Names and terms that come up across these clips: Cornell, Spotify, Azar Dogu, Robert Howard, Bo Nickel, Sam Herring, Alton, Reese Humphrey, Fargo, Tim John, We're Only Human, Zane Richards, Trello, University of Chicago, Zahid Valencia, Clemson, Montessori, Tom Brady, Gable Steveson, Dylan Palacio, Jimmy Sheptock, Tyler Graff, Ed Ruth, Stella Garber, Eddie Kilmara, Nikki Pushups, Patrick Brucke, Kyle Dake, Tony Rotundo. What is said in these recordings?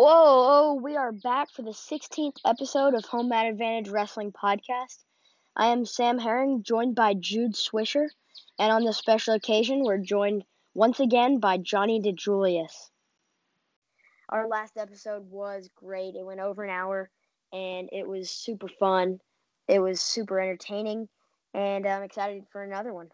We are back for the 16th episode of Home Mat Advantage Wrestling Podcast. I am Sam Herring, joined by Jude Swisher, and on this special occasion, we're joined once again by Johnny DeJulius. Our last episode was great. It went over an hour, and it was super fun. It was super entertaining, and I'm excited for another one.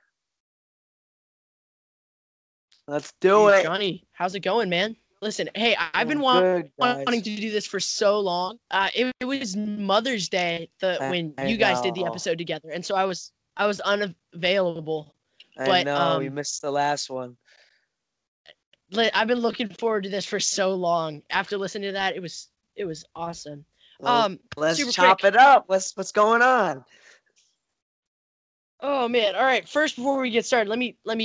Let's do it. Johnny, how's it going, man? Listen, hey, I've been wanting to do this for so long. It was Mother's Day when you guys did the episode together, and so I was unavailable. We missed the last one. I've been looking forward to this for so long. After listening to that, it was awesome. Well, let's chop it up. What's going on? Oh man! All right, first before we get started, let me plug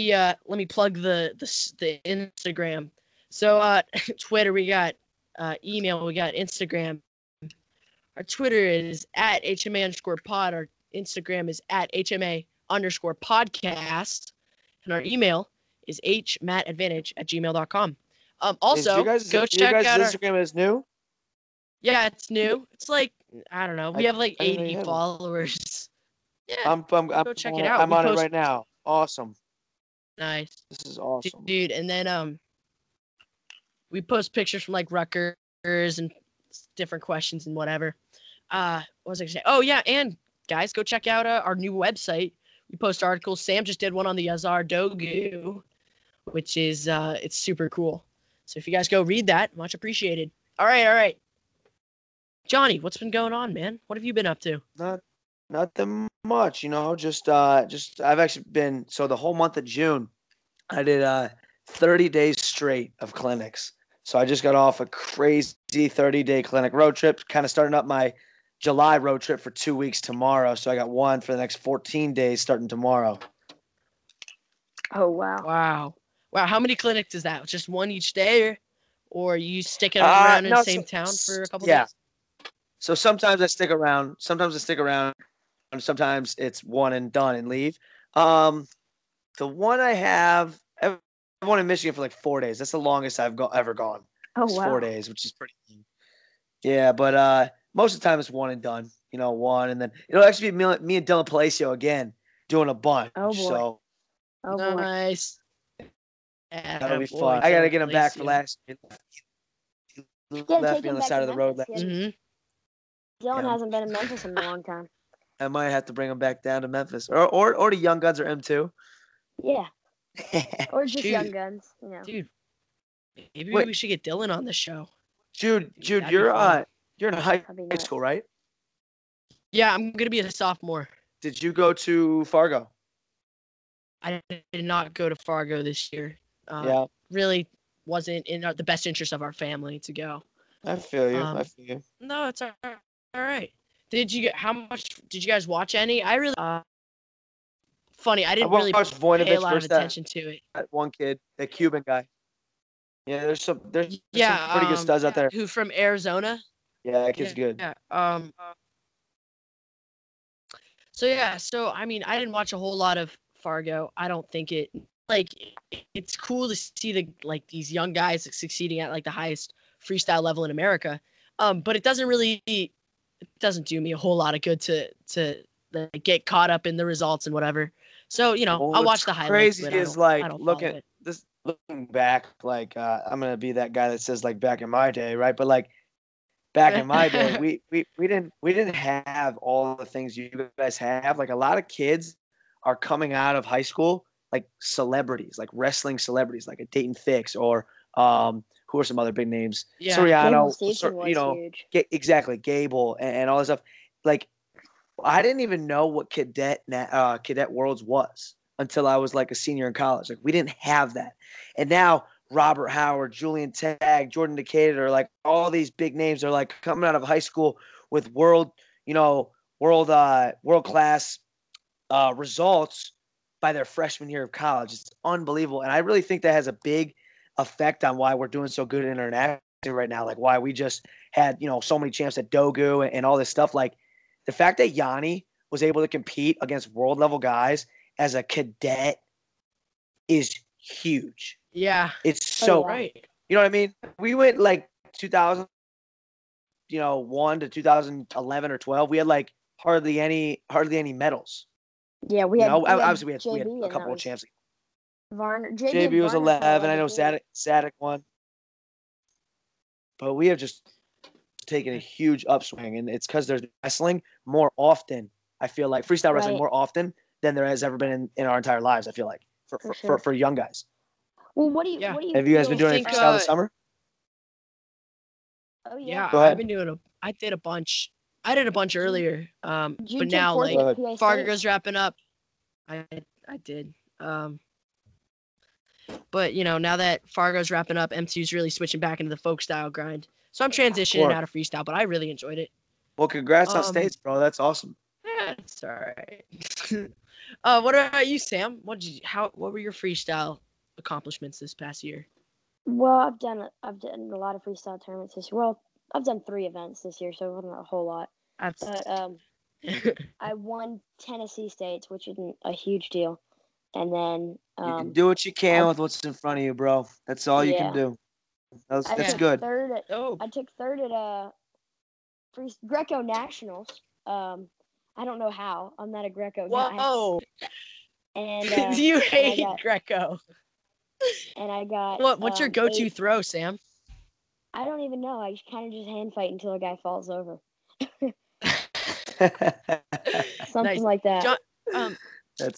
the Instagram. So Twitter, we got email, we got Instagram. Our Twitter is at HMA_pod. Our Instagram is at HMA_podcast. And our email is hmatadvantage@gmail.com. Also, go check out Instagram is new? Yeah, it's new. It's like, I don't know. We have like 80 followers. Yeah, go check it out. I'm on it right now. Awesome. Nice. This is awesome. Dude, and then we post pictures from, like, Rutgers and different questions and whatever. What was I going to say? Oh, yeah, and, guys, go check out our new website. We post articles. Sam just did one on the Azar Dogu, which is it's super cool. So if you guys go read that, much appreciated. All right. Johnny, what's been going on, man? What have you been up to? Nothing much, you know, just I've actually been – so the whole month of June, I did 30 days straight of clinics. So I just got off a crazy 30-day clinic road trip, kind of starting up my July road trip for 2 weeks tomorrow. So I got one for the next 14 days starting tomorrow. Oh, wow. Wow. How many clinics is that? Just one each day or you stick it around in the same town for a couple days? Yeah. So sometimes I stick around. And sometimes it's one and done and leave. The one I have – I went in Michigan for like 4 days. That's the longest I've ever gone. Oh, wow. 4 days, which is pretty neat. Yeah, but most of the time it's one and done. You know, one. And then it'll actually be me and Dylan Palacio again doing a bunch. Oh, boy. Nice. Yeah, that'll be fun. I got to get him back for last year. He left me on the side of the road last year. Dylan hasn't been in Memphis in a long time. I might have to bring him back down to Memphis. Or to Young Guns or M2. Yeah. Or just Dude. Young Guns, you know. Dude, maybe we should get Dylan on the show. Jude, you're in high school, right? Yeah, I'm gonna be a sophomore. Did you go to Fargo? I did not go to Fargo this year. Really wasn't in the best interest of our family to go. I feel you. No, it's all right. How much did you guys watch? Any? I really. Funny, I didn't really pay a lot of attention to it. That one kid, the Cuban guy. Yeah, there's some pretty good studs out there. Who from Arizona? Yeah, that kid's good. Yeah. So I mean, I didn't watch a whole lot of Fargo. I don't think it's cool to see these young guys succeeding at the highest freestyle level in America. But it doesn't do me a whole lot of good to get caught up in the results and whatever. So, you know, I'll watch the highlights. Crazy is looking back, I'm going to be that guy that says back in my day. Right. But back in my day, we didn't have all the things you guys have. A lot of kids are coming out of high school, celebrities, wrestling celebrities, a Dayton Fix or, who are some other big names? Yeah. Soriano, Gable and all this stuff. I didn't even know what Cadet Worlds was until I was a senior in college. We didn't have that. And now Robert Howard, Julian Tagg, Jordan Decatur, all these big names are coming out of high school with world class results by their freshman year of college. It's unbelievable. And I really think that has a big effect on why we're doing so good internationally right now. Why we just had, so many champs at Dogu and all this stuff. The fact that Yanni was able to compete against world-level guys as a cadet is huge. Yeah. It's so right. You know what I mean? We went 2001 to 2011 or 12, we had like hardly any medals. Yeah, we had. You know, obviously we had a couple of champs. Varner, JB was 11. I know Sadek won. But we have just taken a huge upswing, and it's because there's wrestling more often. I feel like freestyle wrestling more often than there has ever been in our entire lives. I feel like for young guys. Well, what do you have? You guys been doing any freestyle this summer? Oh yeah, I've been doing. I did a bunch. I did a bunch earlier, but now like Fargo's wrapping up. I did. But you know, now that Fargo's wrapping up, MCU's really switching back into the folk style grind. So I'm transitioning out of freestyle, but I really enjoyed it. Well, congrats on States, bro. That's awesome. Yeah, it's all right. What about you, Sam? What were your freestyle accomplishments this past year? Well, I've done a lot of freestyle tournaments this year. Well, I've done 3 events this year, so it wasn't a whole lot. But I won Tennessee States, which isn't a huge deal. And then you can do what you can with what's in front of you, bro. That's all you can do. That's good. I took third at Greco Nationals. I don't know how. I'm not a Greco guy. Whoa! And you hate Greco. And I got what's your go-to throw, Sam? I don't even know. I kind of just hand fight until a guy falls over. Something like that.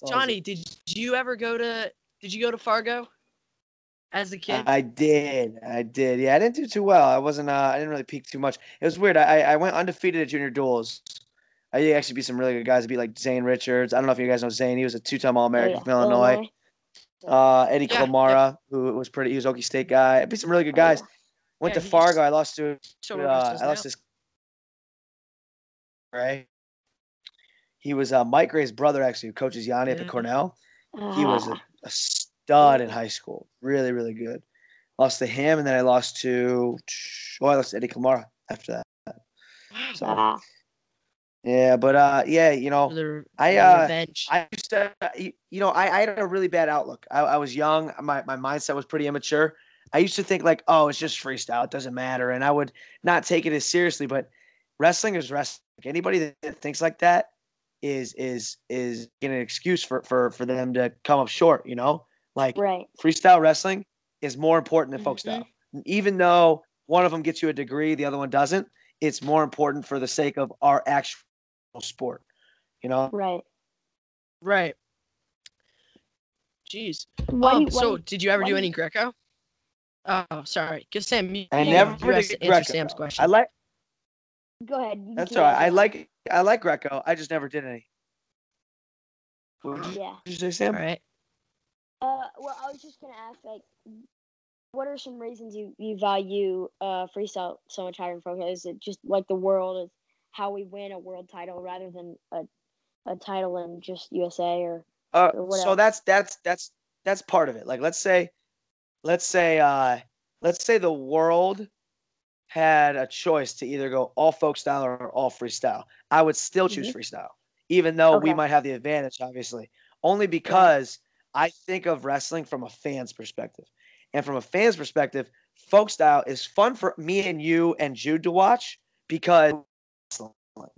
Johnny, awesome. Did you go to Fargo as a kid? I did. Yeah, I didn't do too well. I didn't really peak too much. It was weird. I went undefeated at junior duels. I actually beat some really good guys. I beat like Zane Richards. I don't know if you guys know Zane. He was a 2-time All-American from Illinois. Eddie Kilmara, who was he was Okie State guy. I beat some really good guys. Went to Fargo. I lost to. I lost this. Right. He was Mike Gray's brother, actually, who coaches Yanni at the Cornell. He was a stud in high school. Really, really good. Lost to him, and then I lost to Eddie Kamara after that. So, yeah, but, you know, I used to, you know, I had a really bad outlook. I was young. My mindset was pretty immature. I used to think like, oh, it's just freestyle. It doesn't matter. And I would not take it as seriously, but wrestling is wrestling. Anybody that thinks like that, is an excuse for them to come up short, you know? Like freestyle wrestling is more important than folk style. Even though one of them gets you a degree, the other one doesn't, it's more important for the sake of our actual sport, you know? Right. Jeez. Did you ever do any Greco? Oh, sorry. Give Sam. I never did Greco. Sam's question. Go ahead. That's all right. I like Greco. I just never did any. What did you say, Sam? All right. Well, I was just gonna ask, like, what are some reasons you value freestyle so much higher than folk? Is it just like the world, is how we win a world title rather than a title in just USA or whatever? So that's part of it. Like, let's say the world had a choice to either go all folk style or all freestyle, I would still choose freestyle, even though we might have the advantage, obviously, only because I think of wrestling from a fan's perspective. And from a fan's perspective, folk style is fun for me and you and Jude to watch because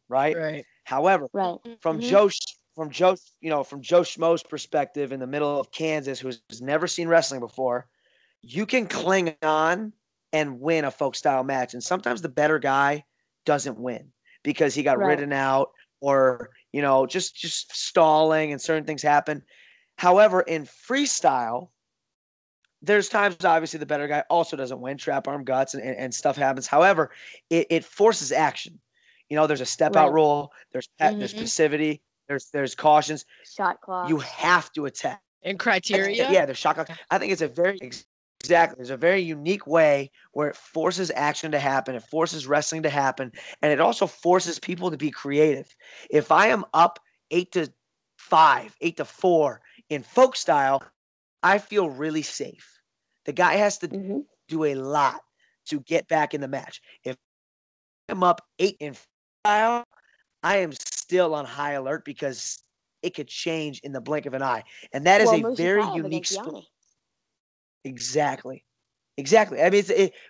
right? However, from Joe Schmo's perspective in the middle of Kansas, who's never seen wrestling before, you can cling on and win a folk style match. And sometimes the better guy doesn't win because he got ridden out or, you know, just stalling and certain things happen. However, in freestyle, there's times obviously the better guy also doesn't win, trap arm guts and stuff happens. However, it forces action. You know, there's a step out rule. There's there's passivity. There's cautions. Shot clock. You have to attack. And criteria. Yeah, there's shot clock. I think it's a very Exactly. There's a very unique way where it forces action to happen. It forces wrestling to happen. And it also forces people to be creative. If I am up 8-5, 8-4 in folk style, I feel really safe. The guy has to do a lot to get back in the match. If I'm up 8 in style, I am still on high alert because it could change in the blink of an eye. And that is a very unique sport. Exactly. Exactly. I mean,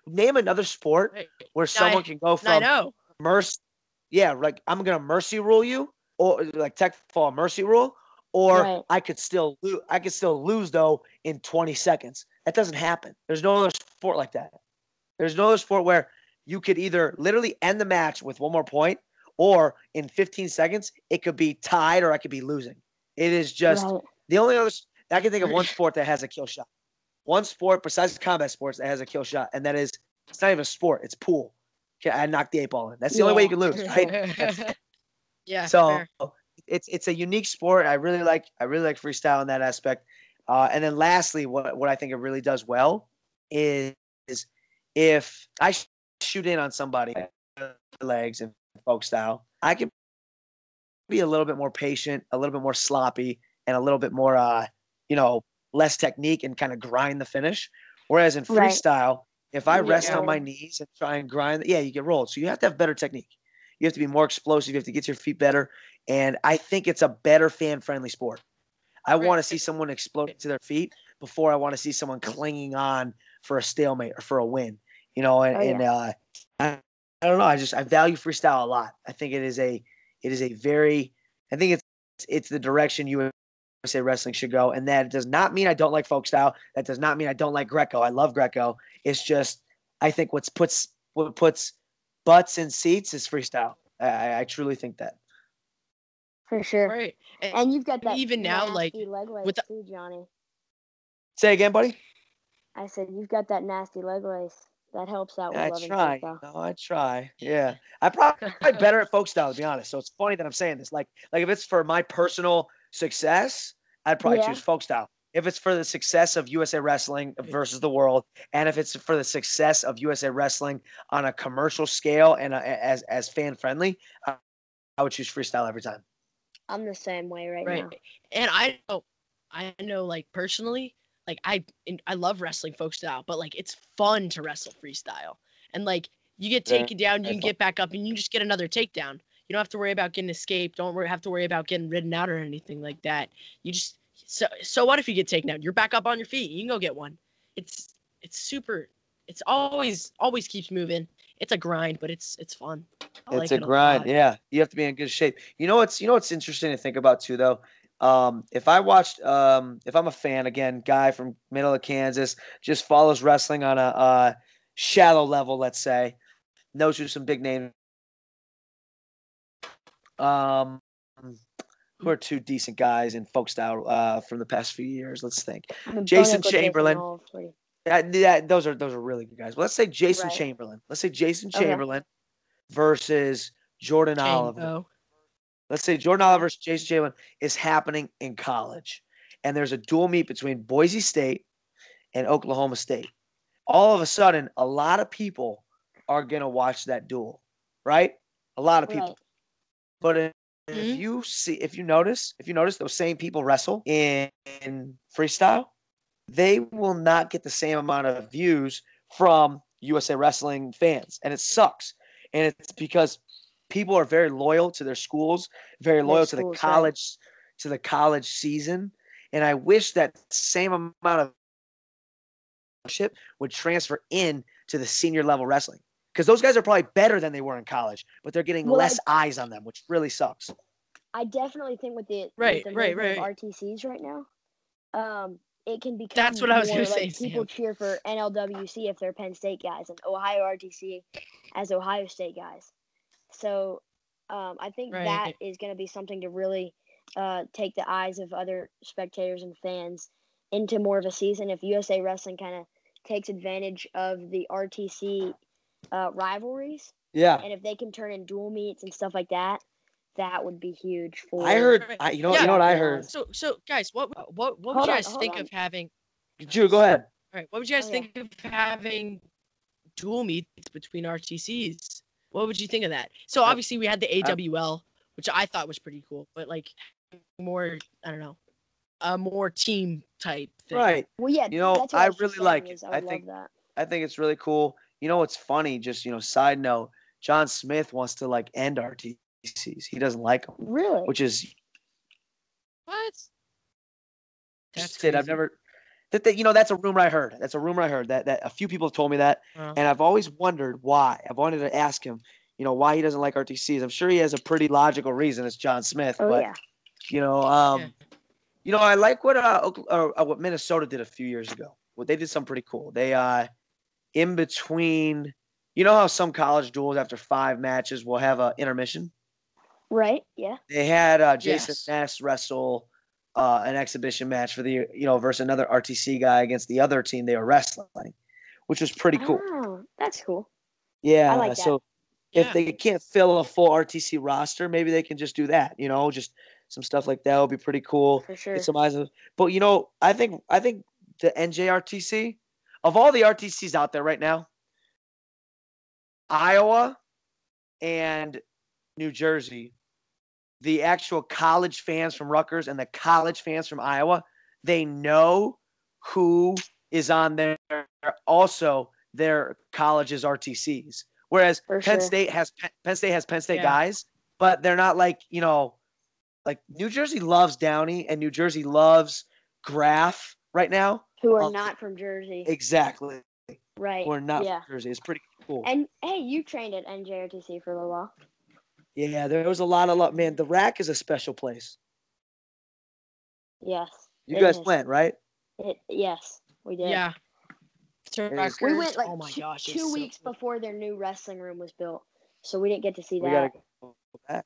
name another sport where someone can go from mercy. Yeah, like I'm gonna mercy rule you, or like tech fall mercy rule, or I could still lose though in 20 seconds. That doesn't happen. There's no other sport like that. There's no other sport where you could either literally end the match with one more point, or in 15 seconds it could be tied, or I could be losing. It is just the only other I can think of one sport that has a kill shot. One sport besides combat sports that has a kill shot, and that is, it's not even a sport, it's pool. I knocked the eight ball in. That's the only way you can lose, right? Yeah. So fair. It's a unique sport. I really like freestyle in that aspect. And then lastly, what I think it really does well is if I shoot in on somebody, legs and folk style, I can be a little bit more patient, a little bit more sloppy, and a little bit more, less technique and kind of grind the finish. Whereas in freestyle, if I rest on my knees and try and grind, you get rolled. So you have to have better technique. You have to be more explosive. You have to get your feet better. And I think it's a better fan-friendly sport. I want to see someone explode to their feet before I want to see someone clinging on for a stalemate or for a win. You know, I don't know. I value freestyle a lot. I think it's the direction USA Wrestling should go. And that does not mean I don't like folk style. That does not mean I don't like Greco. I love Greco. It's just, I think what puts butts in seats is freestyle. I truly think that. For sure. Right. And you've got that even now, like leg lace with too, Johnny. Say again, buddy. I said you've got that nasty leg lace. That helps out with loving folk style. No, I try. Yeah. I probably better at folk style, to be honest. So it's funny that I'm saying this. Like if it's for my personal success, I'd probably choose folk style. If it's for the success of USA Wrestling versus the world, and if it's for the success of USA Wrestling on a commercial scale and as fan friendly, I would choose freestyle every time. I'm the same way right now. And I know, like personally, like I love wrestling folk style, but like it's fun to wrestle freestyle. And like you get taken down, you can get back up, and you just get another takedown. You don't have to worry about getting escaped. Don't have to worry about getting ridden out or anything like that. You just so what if you get taken out? You're back up on your feet. You can go get one. It's super. It's always keeps moving. It's a grind, but it's fun. It's a grind. Yeah, you have to be in good shape. You know what's interesting to think about too though. If I'm a fan again, guy from middle of Kansas, just follows wrestling on a shallow level, let's say, knows who some big names. Who are two decent guys in folk style from the past few years? Let's think. Jason Chamberlain. Those are really good guys. Well, let's say Jason Chamberlain. Let's say Jason Chamberlain versus Jordan Oliver. Let's say Jordan Oliver versus Jason Chamberlain is happening in college, and there's a dual meet between Boise State and Oklahoma State. All of a sudden, a lot of people are gonna watch that duel, right? A lot of people. But if you notice those same people wrestle in freestyle, they will not get the same amount of views from USA Wrestling fans. And it sucks. And it's because people are very loyal to their schools, very loyal to the college, to the college season. And I wish that same amount of ship would transfer in to the senior level wrestling. Because those guys are probably better than they were in college, but they're getting less eyes on them, which really sucks. I definitely think with the RTCs right now, it can become that's what I was going to say. People cheer for NLWC if they're Penn State guys, and Ohio RTC as Ohio State guys. So I think that is going to be something to really take the eyes of other spectators and fans into more of a season if USA Wrestling kind of takes advantage of the RTC rivalries. Yeah. And if they can turn in dual meets and stuff like that, that would be huge for you know what I heard. So guys, what would you guys think of having Drew, go ahead. All right. What would you guys think of having dual meets between RTCs? What would you think of that? So obviously we had the AWL, which I thought was pretty cool, but like more a more team type thing. Right. Well yeah, you know, I really like it. I think it's really cool. You know, it's funny, just, side note, John Smith wants to, end RTCs. He doesn't like them. Really? Which is... What? That's crazy. I've never... that, you know, that's a rumor I heard. That's a rumor I heard that a few people have told me that. Uh-huh. And I've always wondered why. I've wanted to ask him, you know, why he doesn't like RTCs. I'm sure he has a pretty logical reason. It's John Smith. Oh, but, yeah. You know, you know, I like what Minnesota did a few years ago. Well, they did something pretty cool. They, in between, you know how some college duels after 5 matches will have an intermission? Right, yeah. They had Jason Ness wrestle an exhibition match for the, you know, versus another RTC guy against the other team they were wrestling, which was pretty cool. Oh, that's cool. Yeah. I like that. So if they can't fill a full RTC roster, maybe they can just do that, you know, just some stuff like that would be pretty cool. For sure. Get some eyes on, but, you know, I think the NJRTC, of all the RTCs out there right now, Iowa and New Jersey, the actual college fans from Rutgers and the college fans from Iowa, they know who is on their also their college's RTCs. Whereas Penn State has Penn State guys, but they're not like, you know, like New Jersey loves Downey and New Jersey loves Graff right now. Who are not from Jersey. Exactly. Right. Who are not from Jersey. It's pretty cool. And, hey, you trained at NJRTC for a little while. Yeah, there was a lot of love. Man, the rack is a special place. Yes. You guys went, right? Yes, we did. Yeah. We went like 2 weeks before their new wrestling room was built, so we didn't get to see that. Go back.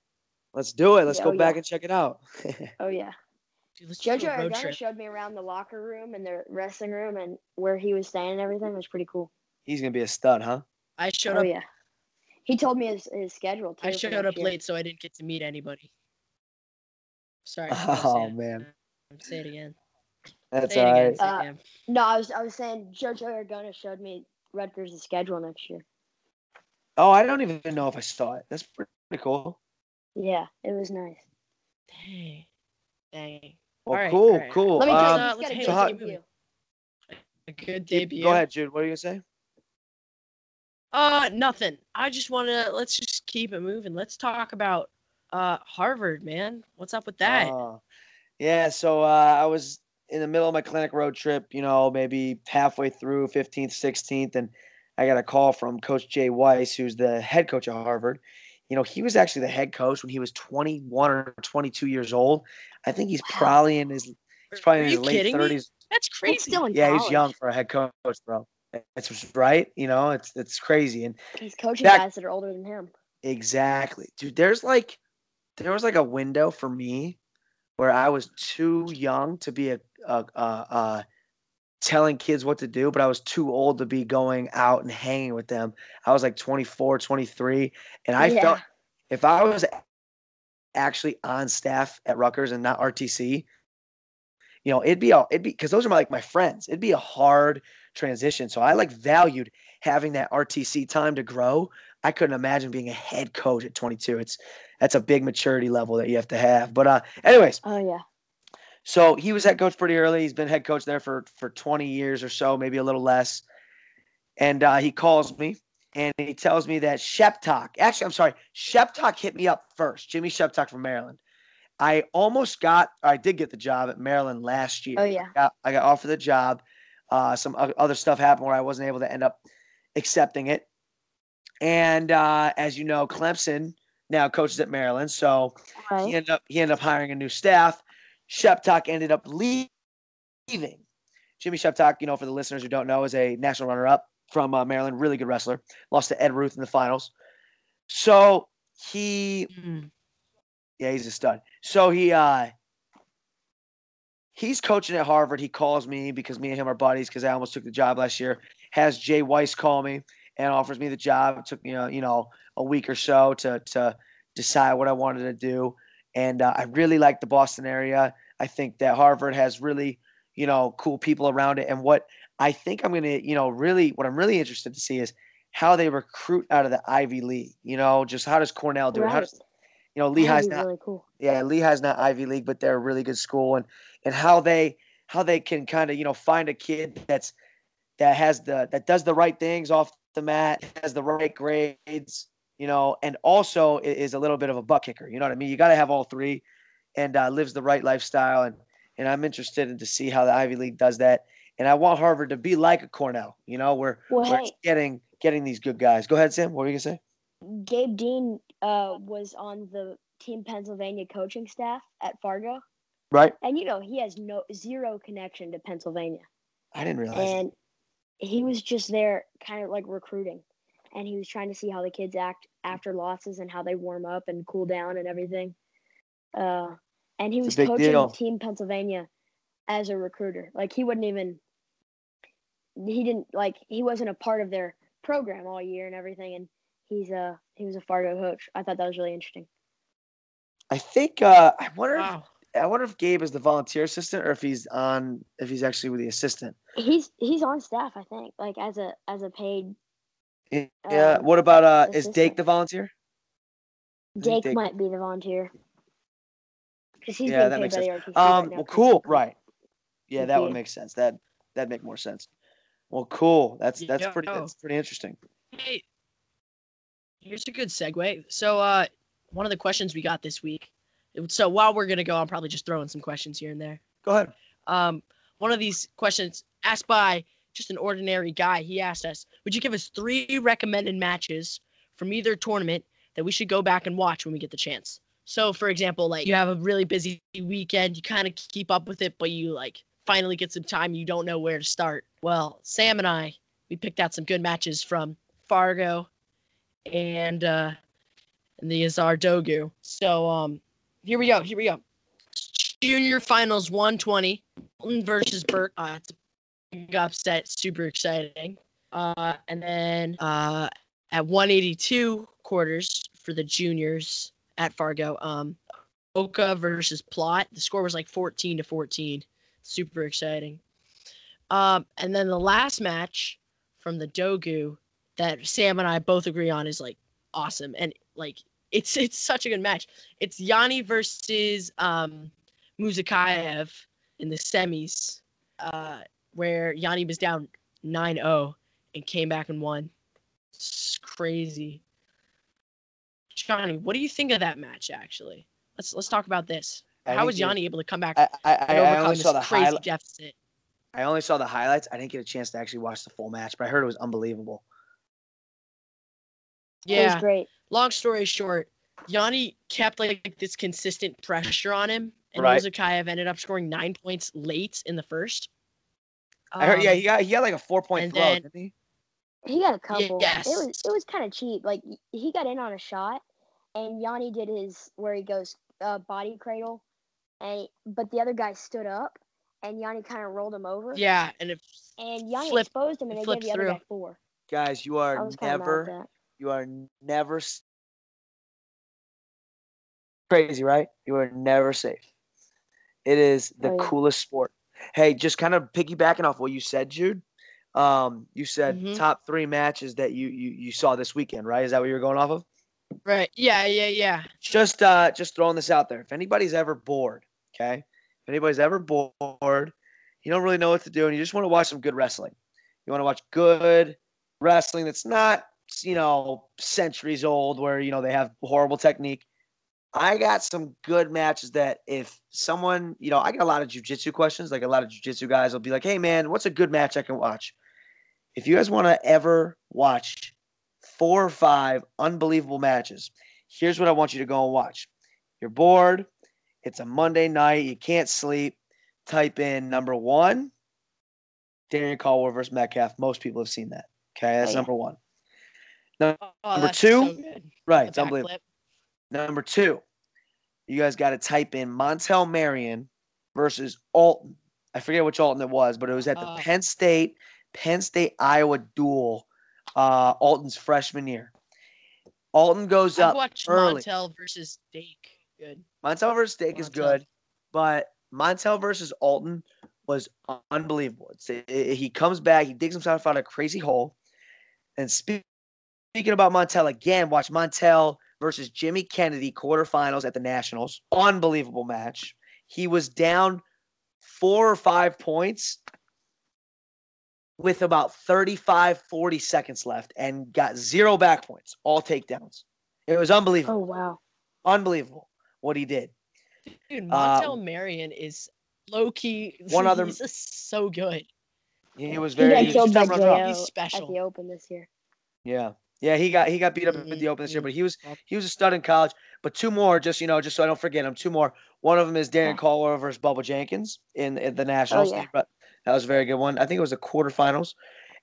Let's do it. Let's go back and check it out. Oh, yeah. Dude, JoJo Argana showed me around the locker room and the wrestling room and where he was staying and everything. It was pretty cool. He's going to be a stud, huh? I showed up. Oh, yeah. He told me his schedule, too. I showed up late, so I didn't get to meet anybody. Sorry. Oh, man. Say it again. That's all right. No, I was saying JoJo Argona showed me Rutgers' schedule next year. Oh, I don't even know if I saw it. That's pretty cool. Yeah, it was nice. Dang. Oh, right, cool. Let me tell you, he's got a good debut. A good debut. Go ahead, Jude. What are you going to say? Nothing. I just want to, let's just keep it moving. Let's talk about Harvard, man. What's up with that? So I was in the middle of my clinic road trip, you know, maybe halfway through 15th, 16th, and I got a call from Coach Jay Weiss, who's the head coach at Harvard. You know, he was actually the head coach when he was 21 or 22 years old. I think he's probably in his late 30s. Me? That's crazy. He's still in college. He's young for a head coach, bro. That's right. You know, it's crazy. And he's coaching guys that are older than him. Exactly. Dude, there was a window for me where I was too young to be telling kids what to do, but I was too old to be going out and hanging with them. I was like 24, 23. And I felt if I was actually on staff at Rutgers and not RTC, you know, it'd be because those are my friends. It'd be a hard transition. So I valued having that RTC time to grow. I couldn't imagine being a head coach at 22. That's a big maturity level that you have to have. But anyways. Oh yeah. So he was head coach pretty early. He's been head coach there for 20 years or so, maybe a little less. And he calls me and he tells me that Sheptock hit me up first. Jimmy Sheptock from Maryland. I did get the job at Maryland last year. Oh yeah. I got offered the job. Some other stuff happened where I wasn't able to end up accepting it. And as you know, Clemson now coaches at Maryland. So he ended up hiring a new staff. Sheptock ended up leaving. Jimmy Sheptock, you know, for the listeners who don't know, is a national runner-up from Maryland. Really good wrestler. Lost to Ed Ruth in the finals. So he he's a stud. So he he's coaching at Harvard. He calls me because me and him are buddies because I almost took the job last year. Has Jay Weiss call me and offers me the job. It took me, a week or so to decide what I wanted to do. And I really like the Boston area. I think that Harvard has really, you know, cool people around it. And what I think I'm going to, you know, really what I'm really interested to see is how they recruit out of the Ivy League. You know, just how does Cornell do it? How does Lehigh's not really cool. Yeah, Lehigh's not Ivy League, but they're a really good school, and how they can kind of, you know, find a kid that does the right things off the mat, has the right grades, you know, and also is a little bit of a butt kicker. You know what I mean? You got to have all three, and lives the right lifestyle, and I'm interested to see how the Ivy League does that. And I want Harvard to be like a Cornell, you know, we're getting these good guys. Go ahead, Sam. What were you going to say? Gabe Dean was on the Team Pennsylvania coaching staff at Fargo. Right. And, you know, he has zero connection to Pennsylvania. I didn't realize. And he was just there kind of like recruiting. And he was trying to see how the kids act after losses and how they warm up and cool down and everything. And he was coaching the Team Pennsylvania as a recruiter. Like, he wasn't a part of their program all year and everything. And he was a Fargo coach. I thought that was really interesting. I think, I wonder if Gabe is the volunteer assistant or if he's actually with the assistant. He's on staff, I think, like as a paid. Yeah. What about assistant. Is Dake the volunteer? Dake might be the volunteer. Yeah, that makes sense. Well, cool. Right. Yeah, that would make sense. That'd make more sense. Well, cool. That's pretty interesting. Hey, here's a good segue. So, one of the questions we got this week. So while we're gonna go, I'm probably just throwing some questions here and there. Go ahead. One of these questions asked by just an ordinary guy. He asked us, "Would you give us 3 recommended matches from either tournament that we should go back and watch when we get the chance?" So, for example, like you have a really busy weekend, you kind of keep up with it, but you like finally get some time, you don't know where to start. Well, Sam and I, we picked out some good matches from Fargo and the Azar Dogu. So, Here we go. Junior Finals 120. Alton versus Burke. It's a big upset. Super exciting. And then at 182 quarters for the juniors at Fargo, Oka versus Plott. The score was like 14-14. Super exciting. And then the last match from the Dogu that Sam and I both agree on is like awesome. And like, It's such a good match. It's Yanni versus Muzakayev in the semis, where Yanni was down 9-0 and came back and won. It's crazy. Johnny, what do you think of that match? Actually, let's talk about this. How was Yanni able to come back and overcome this crazy deficit? I only saw the highlights. I didn't get a chance to actually watch the full match, but I heard it was unbelievable. Yeah, it was great. Long story short, Yanni kept like this consistent pressure on him, and Muzakayev ended up scoring 9 points late in the first. I heard, yeah, he got like a 4-point blow, didn't he? He got a couple. Yes. It was kind of cheap. Like he got in on a shot, and Yanni did his where he goes body cradle, but the other guy stood up, and Yanni kind of rolled him over. Yeah, and Yanni exposed him, and they gave the other guy 4. Guys, you are never crazy, right? You are never safe. It is the coolest sport. Hey, just kind of piggybacking off what you said, Jude. You said top 3 matches that you saw this weekend, right? Is that what you were going off of? Right. Yeah. Just throwing this out there. If anybody's ever bored, okay? If anybody's ever bored, you don't really know what to do, and you just want to watch some good wrestling. You want to watch good wrestling that's not, you know, centuries old where, you know, they have horrible technique. I got some good matches that if someone, you know, I get a lot of jiu-jitsu questions, like a lot of jiu-jitsu guys will be like, hey, man, what's a good match I can watch? If you guys want to ever watch 4 or 5 unbelievable matches, here's what I want you to go and watch. You're bored. It's a Monday night. You can't sleep. Type in number 1, Darian Caldwell versus Metcalf. Most people have seen that. Okay, that's number 1. Number 2, so right, it's unbelievable. Number 2, you guys got to type in Montel Marion versus Alton. I forget which Alton it was, but it was at the Penn State-Iowa duel, Alton's freshman year. Alton goes up early. Montel versus Dake, good. Montel versus Dake is good, but Montel versus Alton was unbelievable. He comes back, he digs himself out of a crazy hole, and Speaking about Montel again, watch Montel versus Jimmy Kennedy quarterfinals at the Nationals. Unbelievable match. He was down 4 or 5 points with about 35, 40 seconds left and got 0 back points, all takedowns. It was unbelievable. Oh, wow. Unbelievable what he did. Dude, Montel Marion is low-key. He's so good. He was very he's special at the Open this year. Yeah. Yeah, he got beat up at the Open this year, but he was a stud in college. But two more, just so I don't forget him. Two more. One of them is Darren Colwell versus Bubba Jenkins in the Nationals. Oh, yeah. That was a very good one. I think it was the quarterfinals.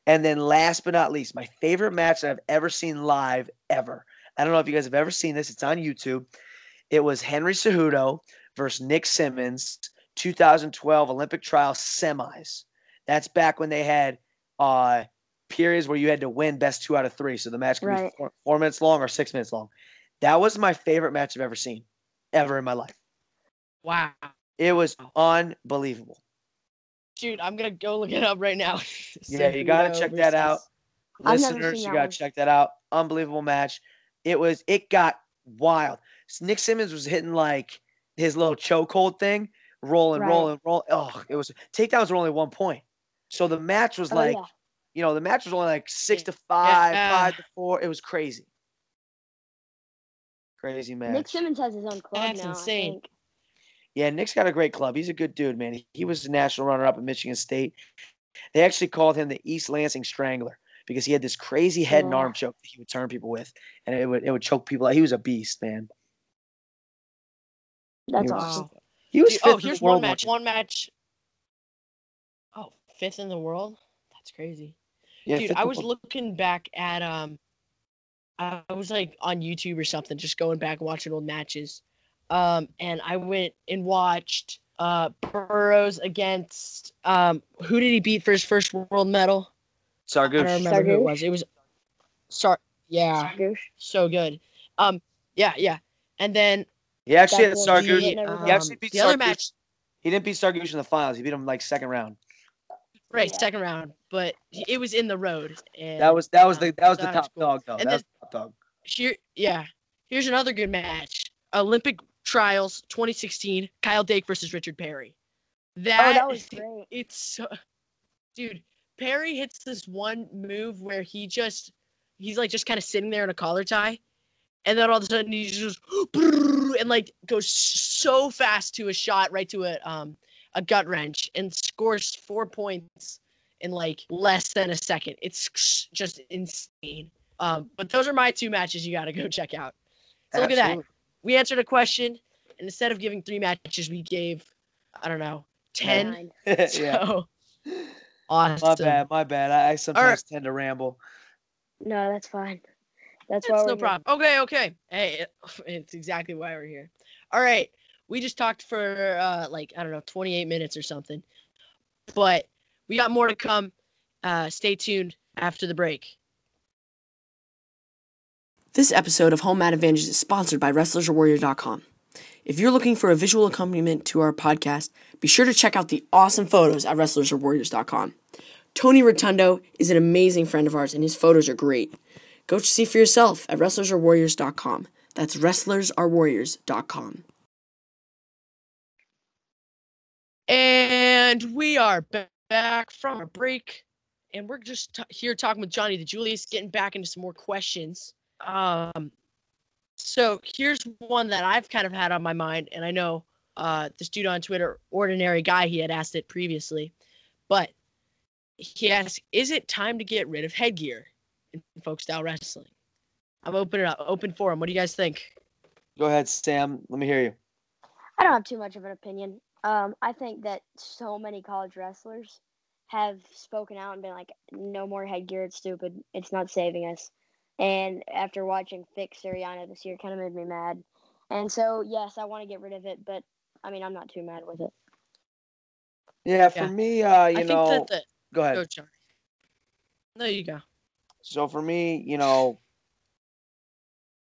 And then last but not least, my favorite match that I've ever seen live ever. I don't know if you guys have ever seen this. It's on YouTube. It was Henry Cejudo versus Nick Simmons, 2012 Olympic Trial semis. That's back when they had periods where you had to win best 2 out of 3. So the match could be four minutes long or 6 minutes long. That was my favorite match I've ever seen, ever in my life. Wow. It was unbelievable. Dude, I'm going to go look it up right now. Yeah, you got to check that out. Listeners, you got to check that out. Unbelievable match. It got wild. Nick Simmons was hitting like his little chokehold thing, rolling. Oh, it was takedowns were only 1 point. So the match was the match was only like 6 to 5, 5 to 4. It was crazy. Crazy match. Nick Simmons has his own club now. That's insane. Yeah, Nick's got a great club. He's a good dude, man. He was the national runner-up at Michigan State. They actually called him the East Lansing Strangler because he had this crazy head and arm choke that he would turn people with, and it would choke people out. He was a beast, man. That's awesome. He was fifth in the world. One match. Oh, fifth in the world? That's crazy. Yeah, dude, I was looking back at I was like on YouTube or something, just going back and watching old matches. And I went and watched Burroughs against who did he beat for his first world medal? Sargoosh. I don't remember who it was. It was Sargoosh. So good. And then he actually had Sargoosh. He actually beat the other match. He didn't beat Sargoosh in the finals. He beat him like second round. Right, second round, but it was in the road. And that was the top dog though. That was the top dog. Here's another good match. Olympic Trials 2016, Kyle Dake versus Richard Perry. That was great. Dude, Perry hits this one move where he's like just kind of sitting there in a collar tie, and then all of a sudden he just and like goes so fast to a shot right to a gut wrench and scores 4 points in like less than a second. It's just insane. But those are my two matches you got to go check out. So look at that. We answered a question, and instead of giving 3 matches, we gave, 10. So, awesome. My bad. I sometimes tend to ramble. No, that's fine. That's no problem. Okay. Hey, it's exactly why we're here. All right. We just talked for, 28 minutes or something. But we got more to come. Stay tuned after the break. This episode of Home Mat Advantage is sponsored by WrestlersorWarriors.com. If you're looking for a visual accompaniment to our podcast, be sure to check out the awesome photos at WrestlersorWarriors.com. Tony Rotundo is an amazing friend of ours, and his photos are great. Go see for yourself at WrestlersorWarriors.com. That's WrestlersorWarriors.com. And we are back from a break, and we're just here talking with Johnny DeJulius, getting back into some more questions. So here's one that I've kind of had on my mind, and I know this dude on Twitter, Ordinary Guy, he had asked it previously, but he asked, is it time to get rid of headgear in folk style wrestling? I'm open for him. What do you guys think? Go ahead, Sam. Let me hear you. I don't have too much of an opinion. I think that so many college wrestlers have spoken out and been like, no more headgear, it's stupid, it's not saving us. And after watching Fix Soriano this year, it kind of made me mad. And so, yes, I want to get rid of it, but, I'm not too mad with it. Yeah, for me, go ahead. Go, John. There you go. So for me,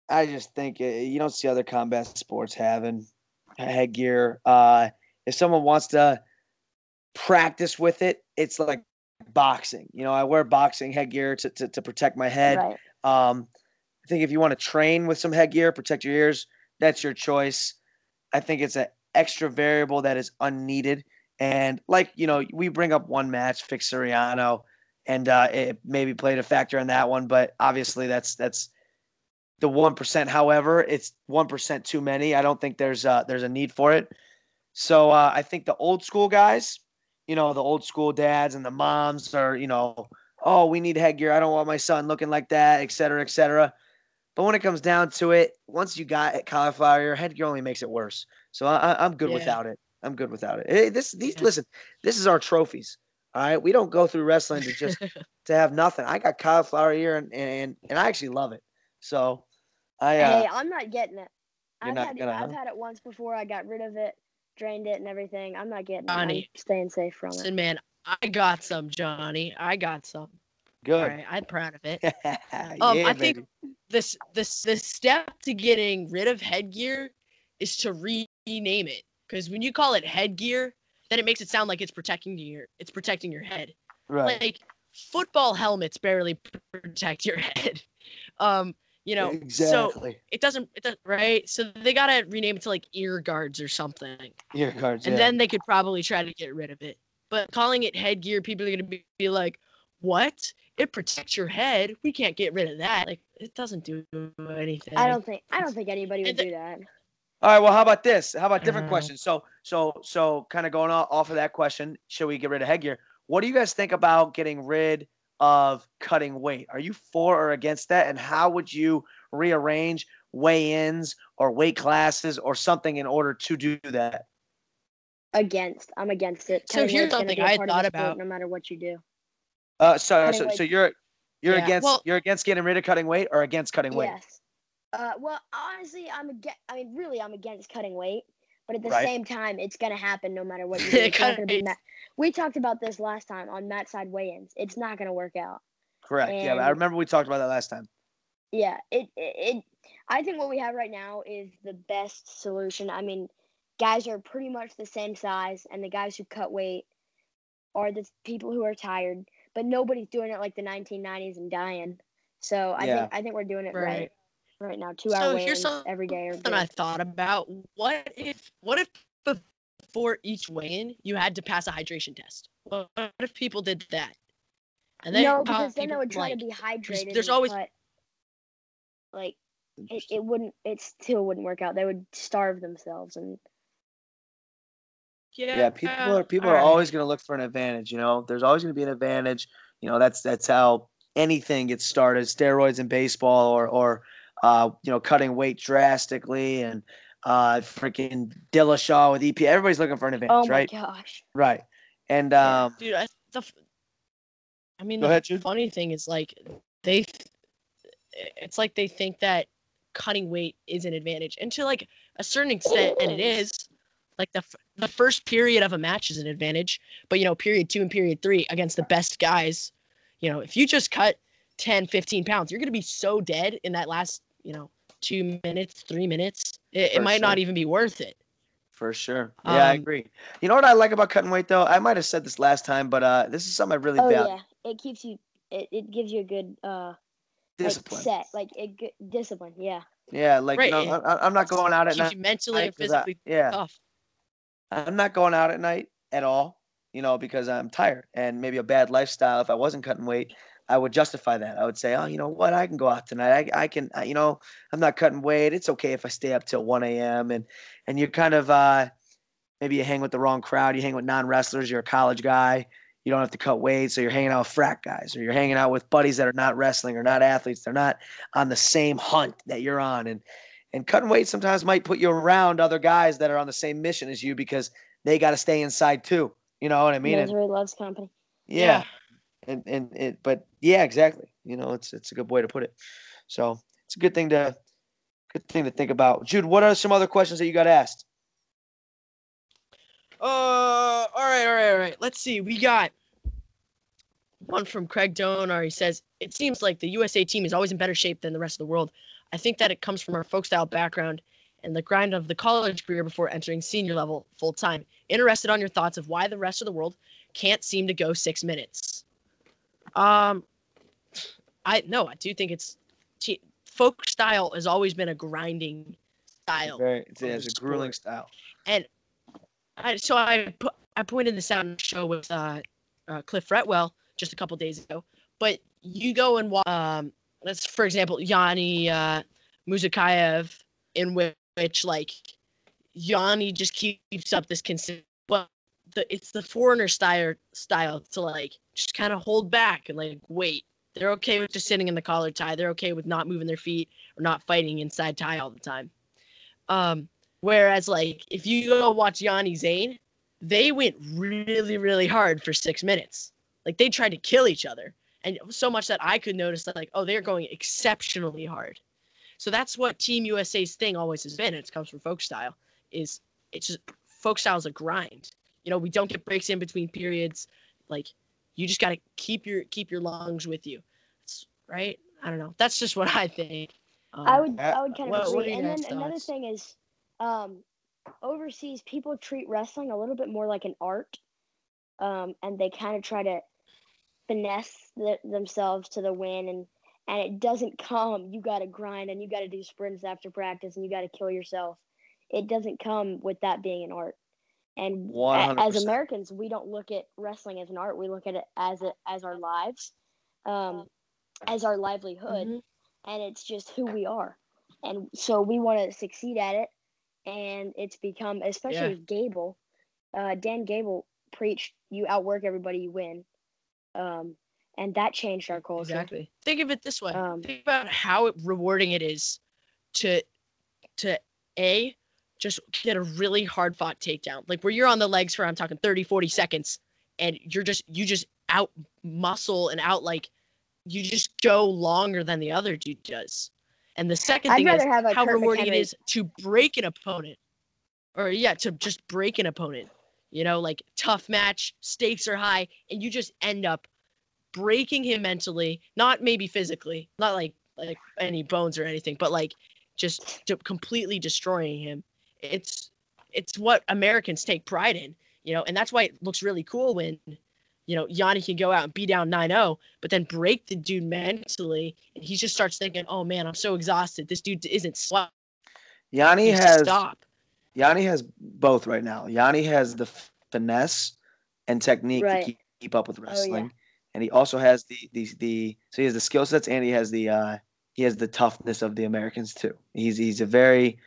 I just think you don't see other combat sports having headgear. If someone wants to practice with it, it's like boxing. I wear boxing headgear to protect my head. Right. I think if you want to train with some headgear, protect your ears, that's your choice. I think it's an extra variable that is unneeded. And we bring up one match, Fix Soriano, and it maybe played a factor in that one, but obviously that's the 1%. However, it's 1% too many. I don't think there's a need for it. So I think the old school guys you know, the old school dads and the moms are, you know, oh, we need headgear. I don't want my son looking like that, et cetera, et cetera. But when it comes down to it, once you got cauliflower, your headgear only makes it worse. So I'm good without it. I'm good without it. Listen, this is our trophies. All right. We don't go through wrestling to just to have nothing. I got cauliflower ear and I actually love it. So hey, I'm not getting it. I've had it once before. I got rid of it, drained it and everything. I'm not getting it. I'm staying safe from it. Man, I got some, Johnny. I got some. Good. All right, I'm proud of it. I think the step to getting rid of headgear is to rename it. Because when you call it headgear, then it makes it sound like it's protecting your head. Right. Like football helmets barely protect your head. You know, exactly. So it doesn't right. So they gotta rename it to like ear guards or something. Ear guards. And then they could probably try to get rid of it. But calling it headgear, people are gonna be like, "What? It protects your head. We can't get rid of that. Like it doesn't do anything." I don't think anybody would do that. All right, well, how about this? How about different questions? So kind of going off of that question, should we get rid of headgear? What do you guys think about getting rid of cutting weight? Are you for or against that? And how would you rearrange weigh-ins or weight classes or something in order to do that? Against. I'm against it. So here's something I thought about. No matter what you do. So you're against you're against getting rid of cutting weight or against cutting weight? Yes. Well, honestly, I'm against cutting weight, but at the same time, it's going to happen no matter what you do. It's not gonna be we talked about this last time on Matt Side Weigh-Ins. It's not going to work out. Correct. And I remember we talked about that last time. Yeah. I think what we have right now is the best solution. I mean, guys are pretty much the same size, and the guys who cut weight are the people who are tired, but nobody's doing it like the 1990s and dying. So I think we're doing it right. Right now, 2 hours. So here's something every day. And I thought about what if before each weigh-in you had to pass a hydration test? What if people did that? And then no, because then they would try to be hydrated. There's always like it wouldn't. It still wouldn't work out. They would starve themselves and. Yeah. People are always going to look for an advantage. You know, there's always going to be an advantage. You know, that's how anything gets started. Steroids in baseball or. You know, cutting weight drastically and freaking Dillashaw with EP. Everybody's looking for an advantage, right? Oh, my gosh. Right. And, dude, the funny thing is, like, it's like they think that cutting weight is an advantage. And to, like, a certain extent, and it is, like, the first period of a match is an advantage. But, you know, period 2 and period 3 against the best guys, you know, if you just cut 10, 15 pounds, you're going to be so dead in that last, you know, 2 minutes, 3 minutes, it might not even be worth it. For sure. Yeah, I agree. You know what I like about cutting weight, though? I might have said this last time, but this is something I really value. Yeah. It keeps you – it gives you a good discipline. Discipline, yeah. Yeah, like right. No, I'm not going out at night. Keeps you mentally and physically tough. I'm not going out at night at all, you know, because I'm tired and maybe a bad lifestyle if I wasn't cutting weight. I would justify that. I would say, oh, you know what? I can go out tonight. I can, you know, I'm not cutting weight. It's okay if I stay up till 1 a.m. And you're kind of maybe you hang with the wrong crowd. You hang with non-wrestlers. You're a college guy. You don't have to cut weight. So you're hanging out with frat guys or you're hanging out with buddies that are not wrestling or not athletes. They're not on the same hunt that you're on. And cutting weight sometimes might put you around other guys that are on the same mission as you because they got to stay inside too. You know what I mean? Misery loves company. Yeah. And it, but yeah, exactly. You know, it's a good way to put it. So it's a good thing to think about. Jude, what are some other questions that you got asked? All right. Let's see. We got one from Craig Donar. He says, it seems like the USA team is always in better shape than the rest of the world. I think that it comes from our folk style background and the grind of the college career before entering senior level full time. Interested on your thoughts of why the rest of the world can't seem to go 6 minutes. I do think it's folk style has always been a grinding style. It's a grueling style. And I pointed this out on the show with Cliff Retwell just a couple days ago. But you go and watch, let's for example Yanni Muzakayev, in which like Yanni just keeps up this consistent. Well, it's the foreigner style to like just kind of hold back and like wait. They're okay with just sitting in the collar tie. They're okay with not moving their feet or not fighting inside tie all the time. Whereas like if you go watch Yanni Zane, they went really, really hard for 6 minutes. Like they tried to kill each other. And so much that I could notice that like, oh, they're going exceptionally hard. So that's what Team USA's thing always has been. It comes from folk style. Folk style is a grind. You know, we don't get breaks in between periods. Like, you just got to keep your lungs with you, right? I don't know. That's just what I think. I would kind of agree. And then another thing is, overseas people treat wrestling a little bit more like an art, and they kind of try to finesse themselves to the win, and it doesn't come. You got to grind, and you got to do sprints after practice, and you got to kill yourself. It doesn't come with that being an art. And 100%. As Americans, we don't look at wrestling as an art. We look at it as our lives, as our livelihood, mm-hmm. and it's just who we are. And so we want to succeed at it, and it's become, especially with Gable, Dan Gable preached, you outwork everybody, you win. And that changed our culture. Exactly. Think of it this way. Think about how rewarding it is to just get a really hard fought takedown. Like where you're on the legs for, I'm talking 30, 40 seconds. And you just out muscle and out, like you just go longer than the other dude does. And the second thing is how rewarding it is to break an opponent to just break an opponent, you know, like tough match, stakes are high. And you just end up breaking him mentally, not maybe physically, not like any bones or anything, but like just completely destroying him. It's what Americans take pride in, you know, and that's why it looks really cool when, you know, Yanni can go out and be down 9-0, but then break the dude mentally, and he just starts thinking, oh man, I'm so exhausted. This dude isn't slow. Yanni has both right now. Yanni has the finesse and technique to keep up with wrestling, and he also has so he has the skill sets, and he has the toughness of the Americans too. He's a very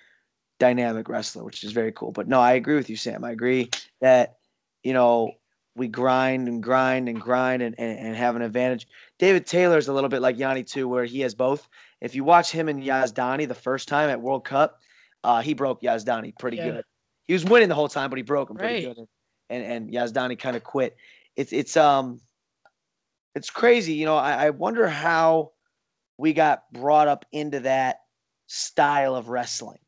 dynamic wrestler, which is very cool. But no, I agree with you, Sam. I agree that, you know, we grind and grind and grind and have an advantage. David Taylor's a little bit like Yanni too, where he has both. If you watch him and Yazdani the first time at World Cup, he broke Yazdani pretty good. He was winning the whole time, but he broke him pretty good. And Yazdani kind of quit. It's crazy. You know, I wonder how we got brought up into that style of wrestling.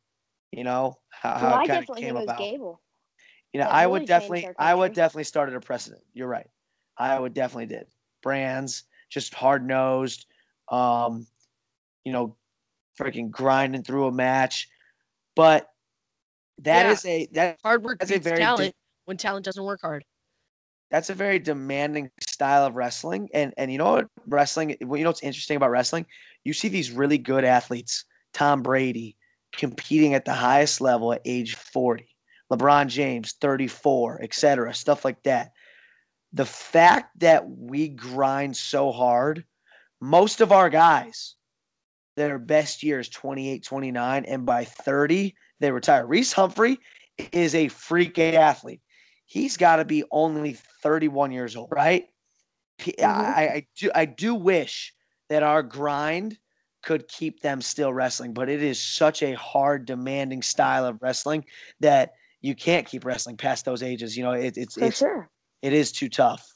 You know how it kind of came about. Gable. You know, I would definitely started a precedent. You're right. I would definitely did. Brands just hard nosed, you know, freaking grinding through a match. But that is that hard work beats talent when talent doesn't work hard. That's a very demanding style of wrestling, and you know what wrestling. You know what's interesting about wrestling? You see these really good athletes, Tom Brady, competing at the highest level at age 40, LeBron James, 34, etc., stuff like that. The fact that we grind so hard, most of our guys, their best years, 28, 29, and by 30, they retire. Reese Humphrey is a freak athlete. He's got to be only 31 years old, right? Mm-hmm. I do wish that our grind could keep them still wrestling, but it is such a hard, demanding style of wrestling that you can't keep wrestling past those ages. You know, it is too tough.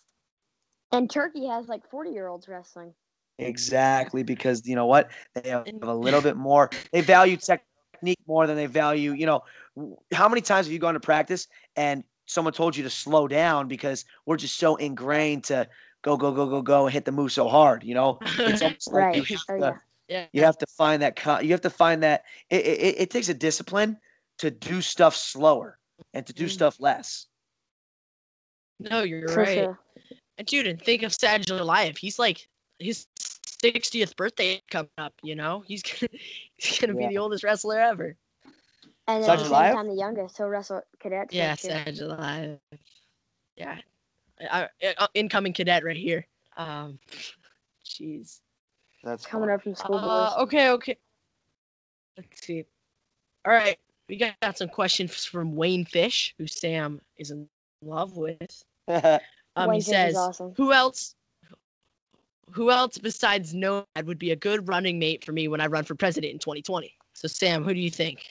And Turkey has like 40-year-olds wrestling. Exactly. Because you know what? They have a little bit more, they value technique more than they value, you know, how many times have you gone to practice and someone told you to slow down because we're just so ingrained to go and hit the move so hard, you know, it's almost like you have to find that. It takes a discipline to do stuff slower and to do stuff less. No, you're right. Sure. And dude, and think of Sajid Aliyev. He's like his 60th birthday coming up. You know, he's gonna be the oldest wrestler ever. And at the same time, the youngest. So wrestle cadets. Yeah, Sajid Aliyev. Yeah, incoming cadet right here. Jeez. That's coming up from school boys. Okay. Let's see. All right. We got some questions from Wayne Fish, who Sam is in love with. He says, awesome. Who else besides Nomad would be a good running mate for me when I run for president in 2020? So, Sam, who do you think?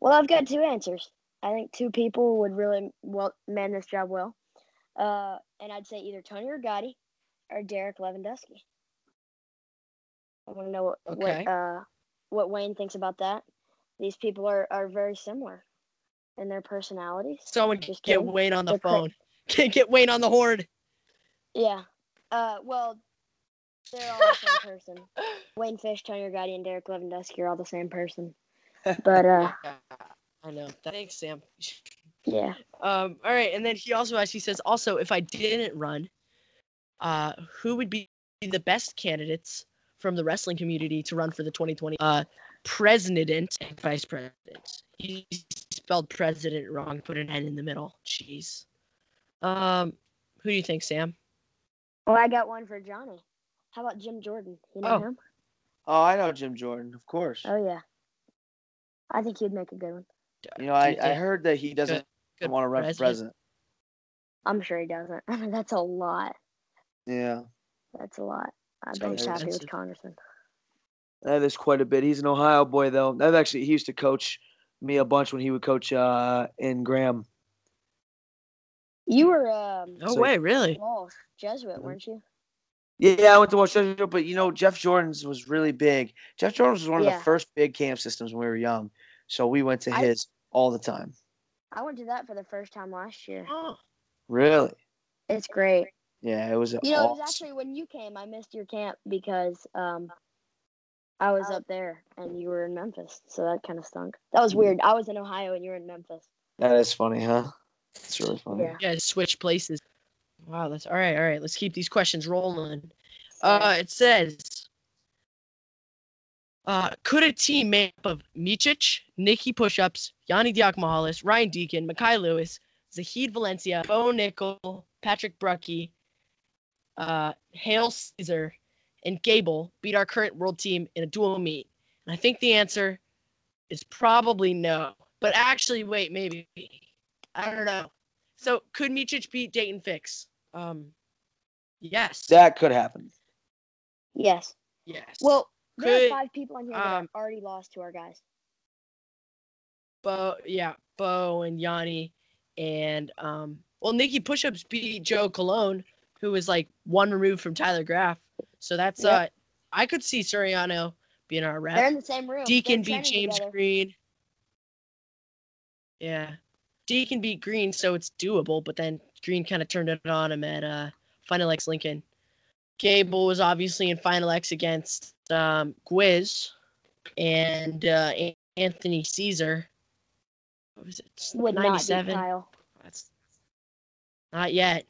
Well, I've got two answers. I think two people would really man this job well. And I'd say either Tony Rigotti or Derek Lewandowski. I want to know what Wayne thinks about that. These people are very similar in their personalities. Someone just get Wayne on the phone. Get Wayne on the horde. Yeah. Well, they're all the same person. Wayne Fish, Tony Rigotti, and Derek Lewandowski are all the same person. But I know. Thanks, Sam. Yeah. All right, and then he also actually says, also, if I didn't run, who would be the best candidates from the wrestling community to run for the 2020 president and vice president? He spelled president wrong, put an N in the middle. Jeez. Who do you think, Sam? Well, I got one for Johnny. How about Jim Jordan? You know him? Oh, I know Jim Jordan, of course. Oh, yeah. I think he'd make a good one. You know, I heard that he doesn't want to run for president. I'm sure he doesn't. I mean, that's a lot. Yeah. That's a lot. I bet he's happy with Congressman. That is quite a bit. He's an Ohio boy, though. He used to coach me a bunch when he would coach in Graham. You were really? Walsh Jesuit, weren't you? Yeah, I went to Walsh Jesuit, but you know, Jeff Jordan's was really big. Jeff Jordan's was one of the first big camp systems when we were young, so we went to his all the time. I went to that for the first time last year. Oh, really? It's great. Yeah, it was. You know, it was actually when you came. I missed your camp because I was up there and you were in Memphis, so that kind of stunk. That was weird. I was in Ohio and you were in Memphis. That is funny, huh? It's really funny. Yeah, switch places. Wow, that's all right. Let's keep these questions rolling. It says, could a team made up of Micic, Nikki Pushups, Yanni Diakomahalis, Ryan Deacon, Mekhi Lewis, Zahid Valencia, Bo Nickel, Patrick Brucke, Hail Caesar, and Gable beat our current world team in a dual meet? And I think the answer is probably no. But actually, wait, maybe. I don't know. So, could Micic beat Dayton Fix? Yes. That could happen. Yes. Well, there are five people on here that already lost to our guys. Bo and Yanni and, Nikki Pushups beat Joe Colon, who was, one removed from Tyler Graff. So, that's, I could see Soriano being our rep. They're in the same room. Deacon beat James Green. Yeah. Deacon beat Green, so it's doable, but then Green kind of turned it on him at Final X Lincoln. Gable was obviously in Final X against Gwiz and Anthony Caesar. What was it? 97. That's not yet.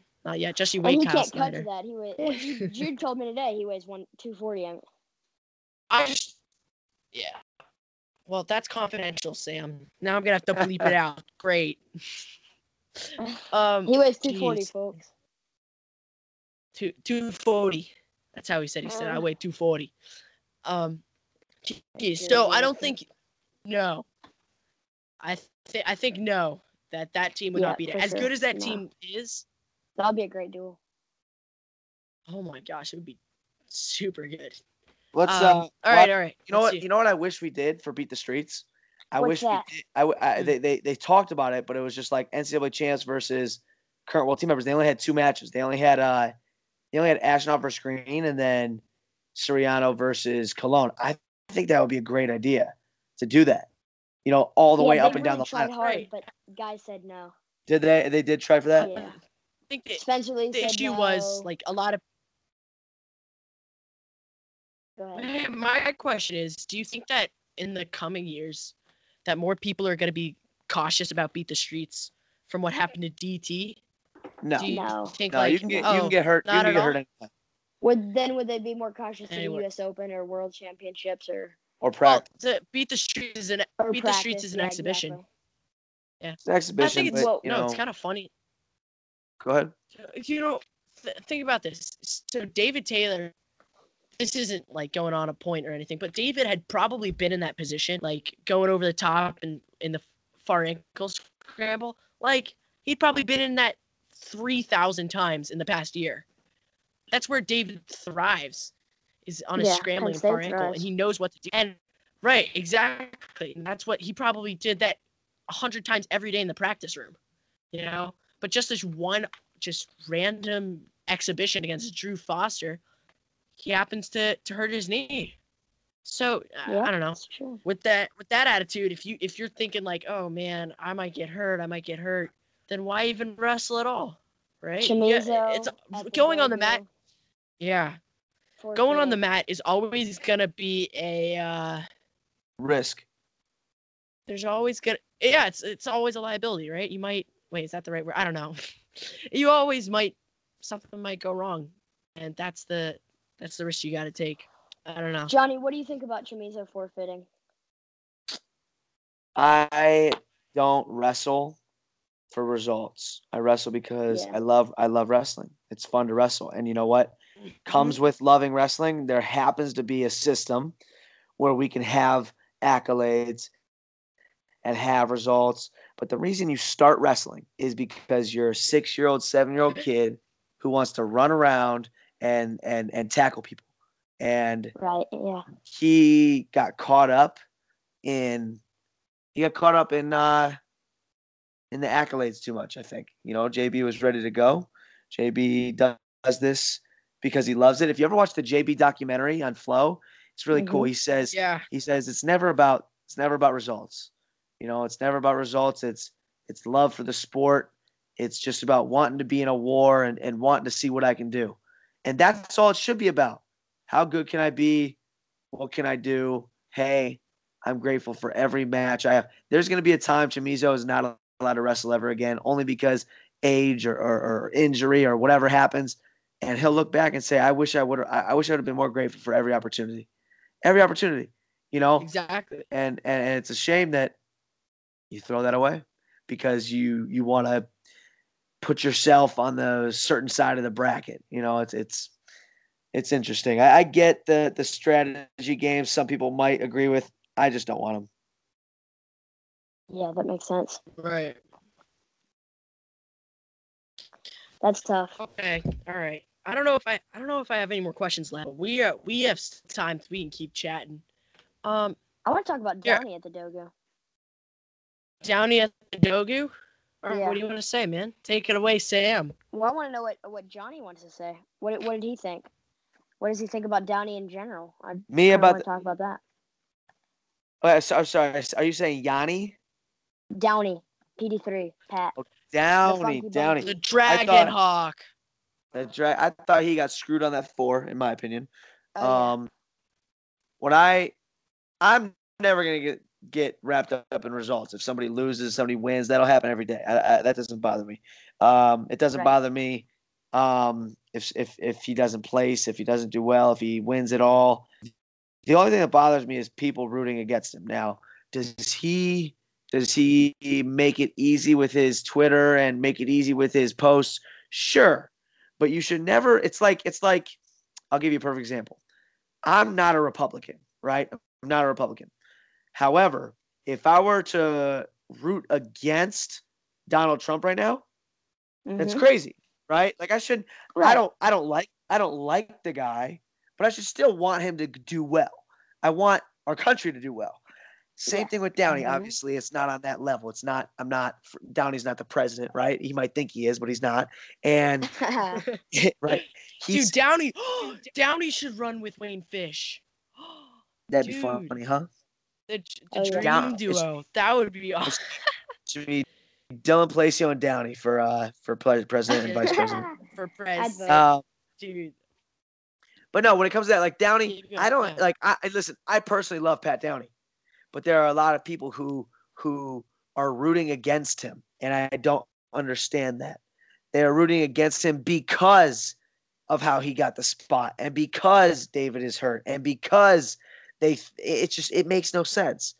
Just you wait. And he Kyle can't Snyder. Cut to that. Jude told me today he weighs 240. Well, that's confidential, Sam. Now I'm going to have to bleep it out. Great. He weighs 240, folks. 240. That's how he said. He said, I weigh 240. Geez. So I don't think – no. I think no, that team would not beat it. As good as that team is – that would be a great duel. Oh, my gosh. It would be super good. Let's all right. You know what I wish we did for Beat the Streets? They talked about it, but it was just like NCAA champs versus current world team members. They only had two matches. They only had Ashnoff versus Green and then Soriano versus Cologne. I think that would be a great idea to do that. You know, all the way up and really down the line. They tried hard, but guys said no. Did they? They did try for that. Yeah. I think Spencer Lee said no. The issue was a lot of. My question is, do you think that in the coming years that more people are going to be cautious about Beat the Streets from what happened to DT? No. Do you think, you can get hurt. You can get hurt anytime. Would they be more cautious in the U.S. Open or World Championships or practice? Well, Beat the Streets is an exhibition. Exactly. Yeah, it's an exhibition. I think it's kind of funny. Go ahead. You know, think about this. So David Taylor. This isn't going on a point or anything, but David had probably been in that position, going over the top and in the far ankle scramble. he'd probably been in that 3,000 times in the past year. That's where David thrives, is on his scrambling far ankle, and he knows what to do. And right, exactly. And that's what he probably did that 100 times every day in the practice room, you know. But just this one, just random exhibition against Drew Foster, he happens to hurt his knee. So I don't know. With that attitude, if you're thinking like, oh man, I might get hurt, then why even wrestle at all, right? Chimizo, yeah, it's going on the mat. Yeah, going on the mat is always gonna be a risk. There's always gonna it's always a liability, right? You might is that the right word? I don't know. You always might something might go wrong, and that's the risk you got to take. I don't know. Johnny, what do you think about Chimizo forfeiting? I don't wrestle for results. I wrestle because I love wrestling. It's fun to wrestle. And you know what? Comes with loving wrestling, there happens to be a system where we can have accolades and have results. But the reason you start wrestling is because you're a 6-year-old, 7-year-old kid who wants to run around and tackle people. And he got caught up in the accolades too much, I think. You know, JB was ready to go. JB does this because he loves it. If you ever watch the JB documentary on Flow, it's really cool. He says it's never about results. You know, it's never about results. It's love for the sport. It's just about wanting to be in a war and wanting to see what I can do. And that's all it should be about. How good can I be? What can I do? Hey, I'm grateful for every match I have. There's going to be a time Chimizo is not allowed to wrestle ever again, only because age or injury or whatever happens, and he'll look back and say, "I wish I would have been more grateful for every opportunity, you know." Exactly. And it's a shame that you throw that away because you want to put yourself on the certain side of the bracket. You know, it's interesting. I get the strategy games some people might agree with. I just don't want them. Yeah, that makes sense. Right. That's tough. Okay. All right. I don't know if I have any more questions left. We have time. We can keep chatting. I want to talk about Downey at the Dogu. Downey at the Dogu? All right, what do you want to say, man? Take it away, Sam. Well, I want to know what Johnny wants to say. What did he think? What does he think about Downey in general? I want to talk about that. I'm sorry. Are you saying Yanni? Downey, PD3, Pat. Oh, Downey, the Dragon Hawk. I thought he got screwed on that 4, in my opinion. I'm never gonna get wrapped up in results. If somebody loses, somebody wins. That'll happen every day. That doesn't bother me. It doesn't bother me. If he doesn't place, if he doesn't do well, if he wins at all, the only thing that bothers me is people rooting against him. Now, does he make it easy with his Twitter and make it easy with his posts? Sure, but you should never. It's like I'll give you a perfect example. I'm not a Republican, right? I'm not a Republican. However, if I were to root against Donald Trump right now, that's crazy, right? Like I shouldn't. Right. I don't like the guy, but I should still want him to do well. I want our country to do well. Same thing with Downey. Obviously, it's not on that level. It's not. I'm not. Downey's not the president, right? He might think he is, but he's not. And right, dude, Downey should run with Wayne Fish. That'd be funny, huh? The dream duo. That would be awesome. Should be Dylan Palacio and Downey for president and vice president. For president. Dude. But no, when it comes to that, like Downey, listen, I personally love Pat Downey. But there are a lot of people who are rooting against him. And I don't understand that. They are rooting against him because of how he got the spot and because David is hurt and because it makes no sense.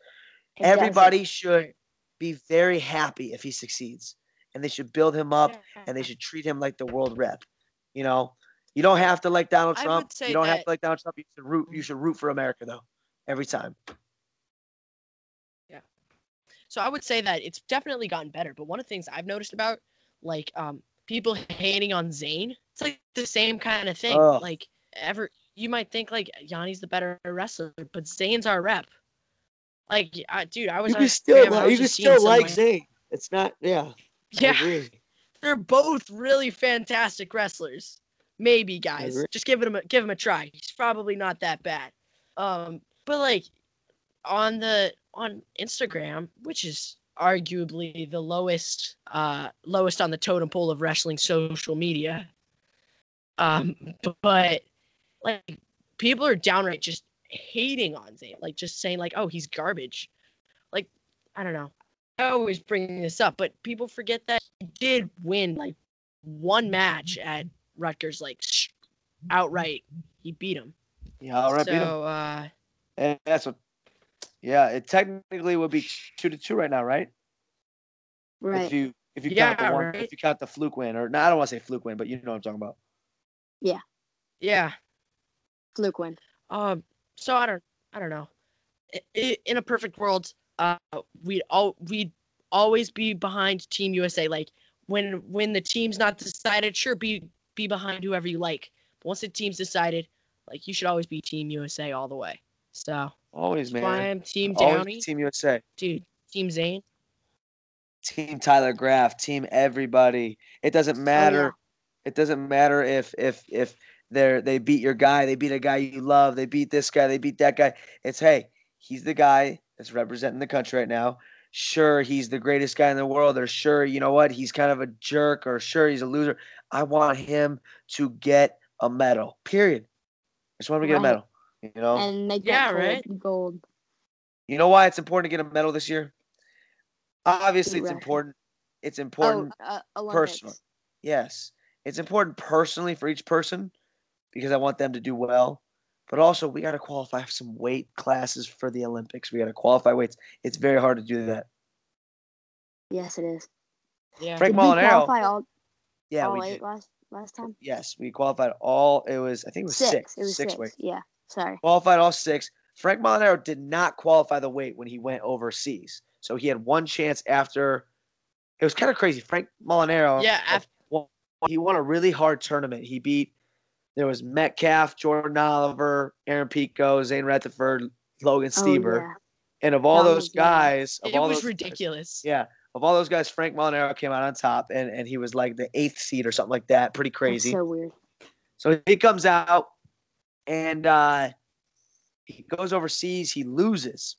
Everybody should be very happy if he succeeds, and they should build him up, and they should treat him like the world rep. You know, you don't have to like Donald Trump. You don't have to like Donald Trump. You should root for America though, every time. Yeah. So I would say that it's definitely gotten better. But one of the things I've noticed about like people hating on Zane. It's like the same kind of thing. Oh. Like you might think like Yanni's the better wrestler, but Zane's our rep. Like, dude, I was. You can still like Zane. It's not. Yeah. Yeah. They're both really fantastic wrestlers. Maybe, guys, just give him a try. He's probably not that bad. But like on Instagram, which is arguably the lowest on the totem pole of wrestling social media. But like people are downright just hating on Zane, like just saying like, oh, he's garbage. Like, I don't know. I always bring this up, but people forget that he did win like one match at Rutgers, like outright. He beat him. Yeah, outright beat him. So, and that's what. Yeah, it technically would be 2-2 right now, right? Right. If you count the fluke win, or no, I don't want to say fluke win, but you know what I'm talking about. Yeah. Yeah. Fluke win. So I don't know. In a perfect world, we'd always be behind Team USA. Like when the team's not decided, sure, be behind whoever you like. But once the team's decided, like you should always be Team USA all the way. So always, man. Why I'm Team Downey. Team USA. Dude, Team Zane. Team Tyler Graff. Team everybody. It doesn't matter. Oh, yeah. It doesn't matter if they beat your guy, they beat a guy you love, they beat this guy, they beat that guy. It's hey, he's the guy that's representing the country right now. Sure, he's the greatest guy in the world, or sure, you know what, he's kind of a jerk, or sure, he's a loser. I want him to get a medal, period. I just want him to get a medal, you know? And make that gold. You know why it's important to get a medal this year? Obviously, it's important. It's important personally. Yes. It's important personally for each person because I want them to do well. But also, we got to qualify some weight classes for the Olympics. We got to qualify weights. It's very hard to do that. Yes, it is. Yeah. Frank Molinaro. Last time? Yes, we qualified all. I think it was six. It was six weights. Yeah, sorry. Qualified all six. Frank Molinaro did not qualify the weight when he went overseas. So he had one chance after. It was kind of crazy. Frank Molinaro. Yeah, he won a really hard tournament. He beat. There was Metcalf, Jordan Oliver, Aaron Pico, Zane Rutherford, Logan Stieber. Yeah. And of all those guys... It was ridiculous. Yeah. Of all those guys, Frank Molinaro came out on top, and he was like the 8th seed or something like that. Pretty crazy. That's so weird. So he comes out, and he goes overseas. He loses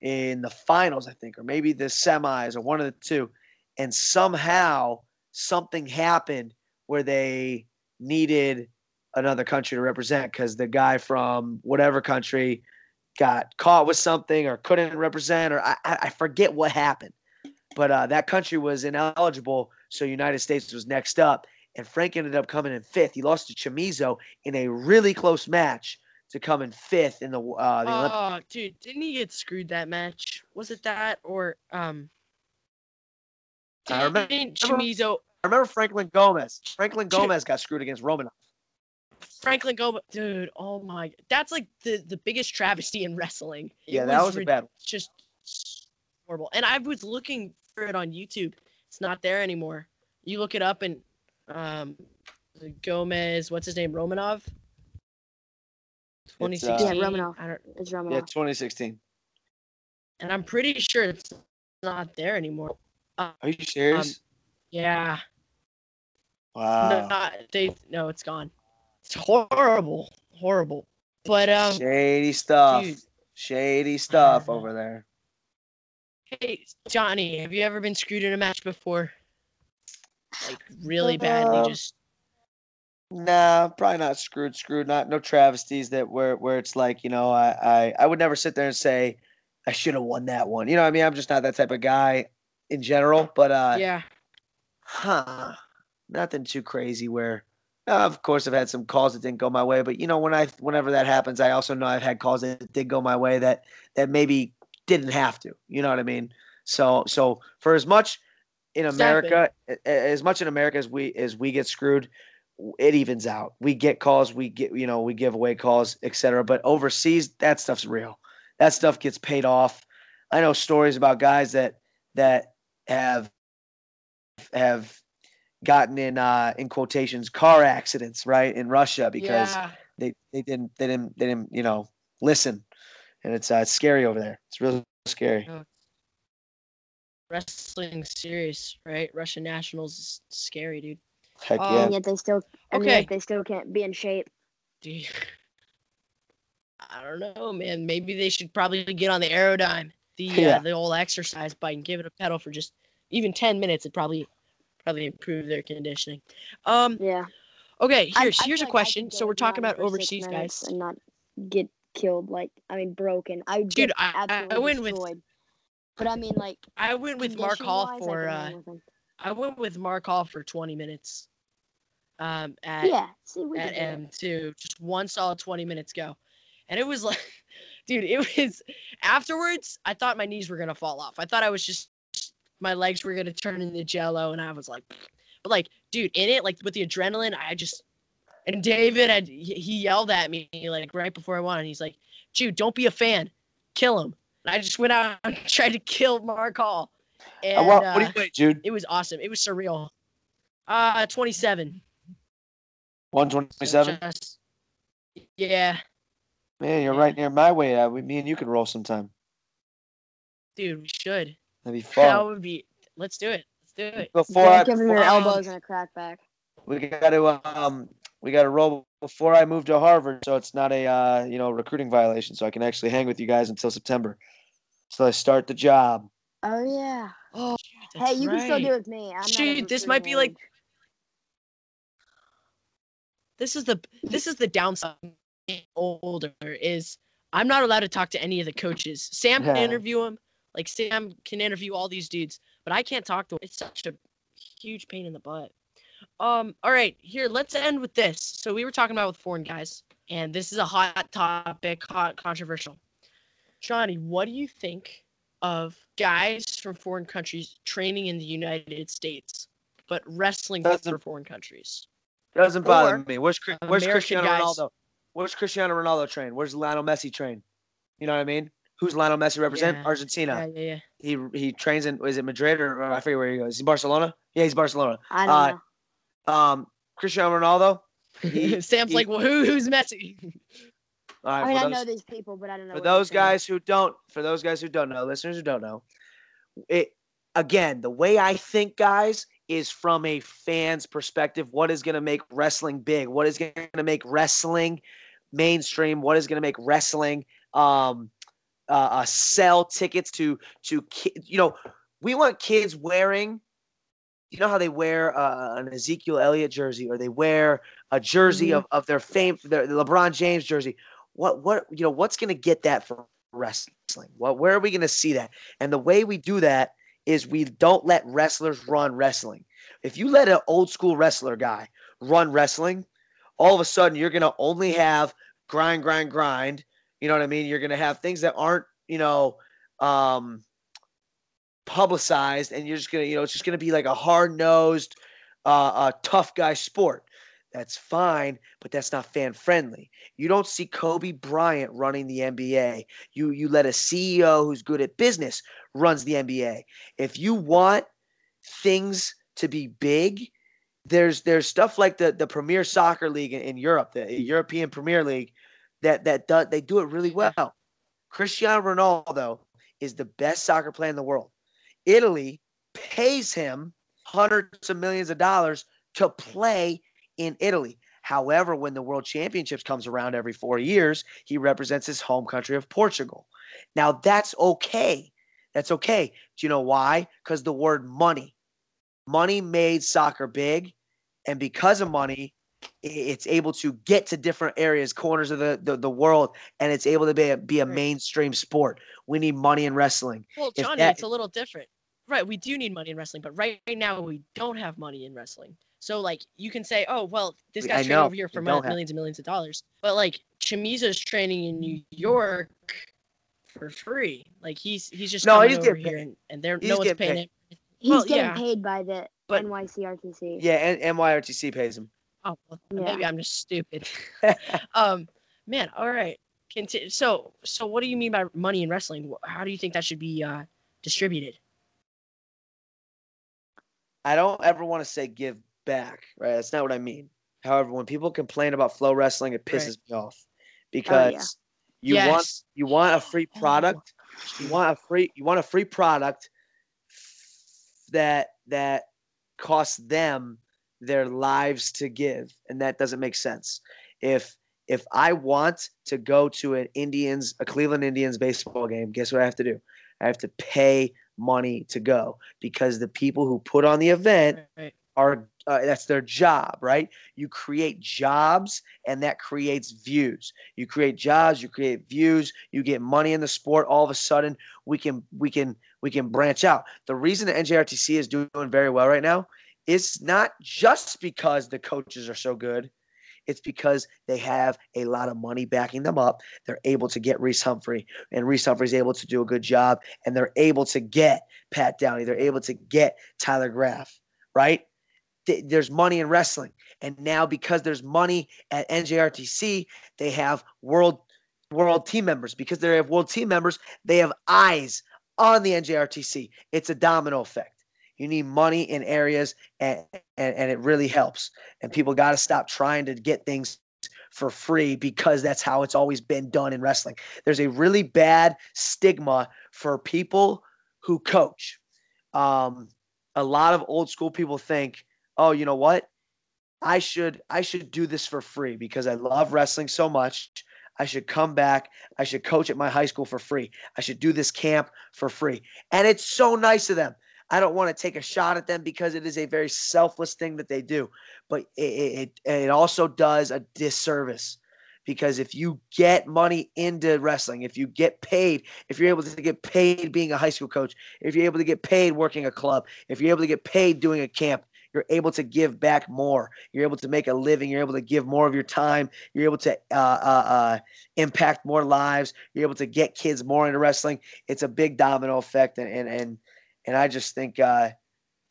in the finals, I think, or maybe the semis or one of the two. And somehow something happened where they needed... another country to represent because the guy from whatever country got caught with something or couldn't represent, or I forget what happened. But that country was ineligible, so United States was next up. And Frank ended up coming in fifth. He lost to Chimizo in a really close match to come in fifth in the Olympics. Oh, dude, didn't he get screwed that match? Was it that or I remember Franklin Gomez. Franklin Gomez got screwed against Romanov. Franklin Gomez, dude, oh my. That's like the biggest travesty in wrestling. Yeah, that was a bad one. Just horrible. And I was looking for it on YouTube. It's not there anymore. You look it up and Gomez, what's his name, Romanov? 2016. Yeah, Romanov. It's Romanov. Yeah, 2016. And I'm pretty sure it's not there anymore. Are you serious? Yeah. Wow. No, it's gone. It's horrible. But shady stuff. Dude. Shady stuff over there. Hey, Johnny, have you ever been screwed in a match before? Like really badly, just. Nah, probably not screwed. Not no travesties that where it's like, you know, I would never sit there and say I should have won that one. You know what I mean? I'm just not that type of guy in general. But yeah. Nothing too crazy where. Of course, I've had some calls that didn't go my way, but you know, whenever that happens, I also know I've had calls that did go my way that maybe didn't have to. You know what I mean? So for as much in America, as we get screwed, it evens out. We get calls, we give away calls, etc. But overseas, that stuff's real. That stuff gets paid off. I know stories about guys that have gotten in quotations car accidents, right, in Russia, because they didn't you know, listen, and it's scary over there. It's really scary. Wrestling serious, right? Russian nationals is scary, dude. Heck yeah. And yet they still, they still can't be in shape. Dude, I don't know, man. Maybe they should probably get on the aerodyne, the old exercise bike, and give it a pedal for just even 10 minutes. It'd probably improve their conditioning. Yeah. Okay, here's a question. So we're talking about overseas guys and not get killed. Like, I mean, broken. I went destroyed. But I mean, like, I went with Mark Hall for. I went with Mark Hall for 20 minutes. At M2, just one solid 20 minutes go, and it was like, dude, it was afterwards. I thought my knees were gonna fall off. I thought I was just my legs were gonna turn into jello, and I was like, but like, dude, in it, like with the adrenaline, I just. And David, he yelled at me like right before I won, and he's like, "Dude, don't be a fan, kill him." And I just went out and tried to kill Mark Hall. And, what do you think, Jude? It was awesome. It was surreal. 27. 127? Yeah. Man, you're right near my way. Me and you could roll sometime. Dude, we should. That'd be fun. That would be. Let's do it. Before I give him your elbows and a crack back. We got to roll before I move to Harvard, so it's not a recruiting violation. So I can actually hang with you guys until September, so I start the job. Oh yeah. Oh, shoot, hey, you can still do it with me. This might be like. This is the downside. Older is I'm not allowed to talk to any of the coaches. Sam can interview them. Like Sam can interview all these dudes, but I can't talk to them. It's such a huge pain in the butt. All right, here, let's end with this. So we were talking about with foreign guys, and this is a hot topic, hot, controversial. Johnny, what do you think of guys from foreign countries training in the United States, but wrestling for foreign countries? Doesn't bother me. Where's Cristiano Ronaldo? Where's Cristiano Ronaldo train? Where's Lionel Messi train? You know what I mean? Who's Lionel Messi represent? Yeah. Argentina. Yeah. He trains in, is it Madrid or I forget where he goes. Is he Barcelona? Yeah, he's Barcelona. I don't know. Cristiano Ronaldo. Sam's like, well, who's Messi? All right, I know these people, but I don't know. For those guys who don't know, listeners who don't know, it again, the way I think, guys, is from a fan's perspective. What is going to make wrestling big? What is going to make wrestling mainstream? What is going to make wrestling sell tickets to kids? You know, we want kids wearing. You know how they wear an Ezekiel Elliott jersey, or they wear a jersey of their fame, their LeBron James jersey. What you know? What's going to get that for wrestling? Where are we going to see that? And the way we do that is we don't let wrestlers run wrestling. If you let an old school wrestler guy run wrestling, all of a sudden you're going to only have grind. You know what I mean? You're going to have things that aren't publicized, and you're just gonna, it's just gonna be like a hard-nosed, tough guy sport. That's fine, but that's not fan friendly. You don't see Kobe Bryant running the NBA. You let a CEO who's good at business runs the NBA. If you want things to be big, there's stuff like the Premier Soccer League in Europe, the European Premier League, that they do it really well. Cristiano Ronaldo is the best soccer player in the world. Italy pays him hundreds of millions of dollars to play in Italy. However, when the World Championships comes around every 4 years, he represents his home country of Portugal. Now, that's okay. Do you know why? Because the word money. Money made soccer big, and because of money, it's able to get to different areas, corners of the world, and it's able to be a mainstream sport. We need money in wrestling. Well, Johnny, it's a little different. Right, we do need money in wrestling, but right now we don't have money in wrestling. So, like, you can say, oh, well, this guy's training over here for millions and millions of dollars. But, like, Chimiza's training in New York for free. Like, he's just coming over here, and no one's paying him. He's getting paid by the NYCRTC. Yeah, and NYRTC pays him. Oh, well, maybe I'm just stupid. Man, all right. So what do you mean by money in wrestling? How do you think that should be distributed? I don't ever want to say give back, right? That's not what I mean. However, when people complain about Flow Wrestling, it pisses me off because you want a free product. You want a free product that costs them their lives to give, and that doesn't make sense. If I want to go to a Cleveland Indians baseball game, guess what I have to do? I have to pay money to go because the people who put on the event are that's their job, right? You create jobs, and that creates views. You create jobs, you create views, you get money in the sport. All of a sudden, we can branch out. The reason the NJRTC is doing very well right now, it's not just because the coaches are so good. It's because they have a lot of money backing them up. They're able to get Reese Humphrey, and Reese Humphrey's able to do a good job, and they're able to get Pat Downey. They're able to get Tyler Graff, right? There's money in wrestling. And now because there's money at NJRTC, they have world team members. Because they have world team members, they have eyes on the NJRTC. It's a domino effect. You need money in areas, and it really helps. And people got to stop trying to get things for free because that's how it's always been done in wrestling. There's a really bad stigma for people who coach. A lot of old school people think, oh, you know what? I should do this for free because I love wrestling so much. I should come back. I should coach at my high school for free. I should do this camp for free. And it's so nice of them. I don't want to take a shot at them because it is a very selfless thing that they do. But it also does a disservice because if you get money into wrestling, if you get paid, if you're able to get paid being a high school coach, if you're able to get paid working a club, if you're able to get paid doing a camp, you're able to give back more. You're able to make a living. You're able to give more of your time. You're able to impact more lives. You're able to get kids more into wrestling. It's a big domino effect, and I just think I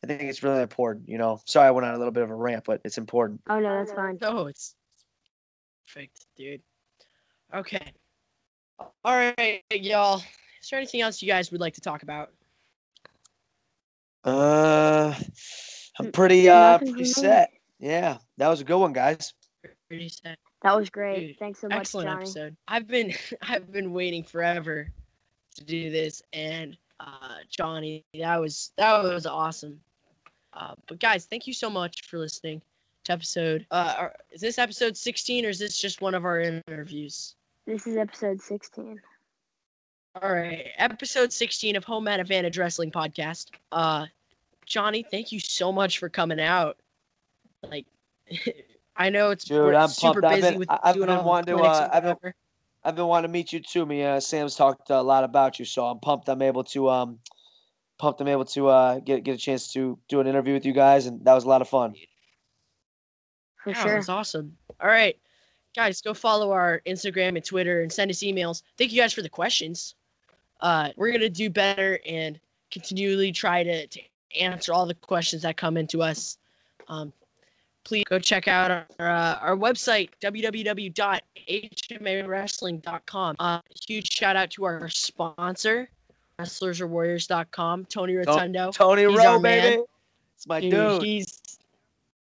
think it's really important. You know, sorry I went on a little bit of a rant, but it's important. Oh no, that's fine. Oh, it's perfect, dude. Okay, all right, y'all. Is there anything else you guys would like to talk about? I'm pretty set. Yeah, that was a good one, guys. Pretty set. That was great. Dude, thanks so much, excellent Johnny. Episode. I've been waiting forever to do this, and Johnny, that was awesome. But guys, thank you so much for listening to episode. Is this episode 16 or is this just one of our interviews? This is episode 16. All right, episode 16 of Home at Advantage Wrestling Podcast. Johnny, thank you so much for coming out. Like, I know it's super busy with doing all the clinics and whatever. I've been wanting to meet you too. Sam's talked a lot about you, so I'm pumped. I'm able to get a chance to do an interview with you guys, and that was a lot of fun. For sure, that's awesome. All right, guys, go follow our Instagram and Twitter, and send us emails. Thank you guys for the questions. We're gonna do better and continually try to answer all the questions that come into us. Please go check out our website, www.hmawrestling.com. Huge shout out to our sponsor, WrestlersorWarriors.com, Tony Rotundo. Tony Rowe, baby. It's my dude.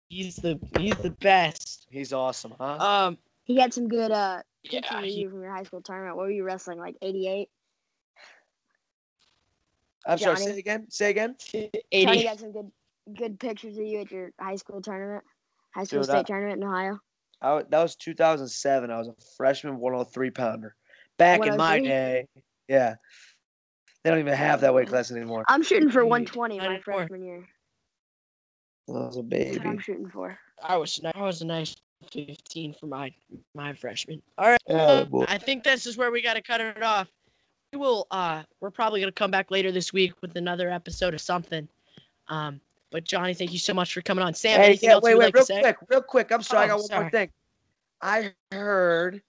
He's the best. He's awesome, huh? He had some good pictures from your high school tournament. What were you wrestling, like 88? I'm Johnny. Sorry, say again. 80. Tony got some good pictures of you at your high school tournament. High school state tournament in Ohio. That was 2007. I was a freshman 103 pounder. Back in my day. Yeah. They don't even have that weight class anymore. I'm shooting for 120 my freshman year. That was a baby. That's what I'm shooting for. I was a nice 15 for my freshman. All right. Oh, I think this is where we got to cut it off. We will, we're probably going to come back later this week with another episode of something. But Johnny, thank you so much for coming on. Sam, anything else you'd like to say? Real quick. I'm sorry, I got one more thing. I heard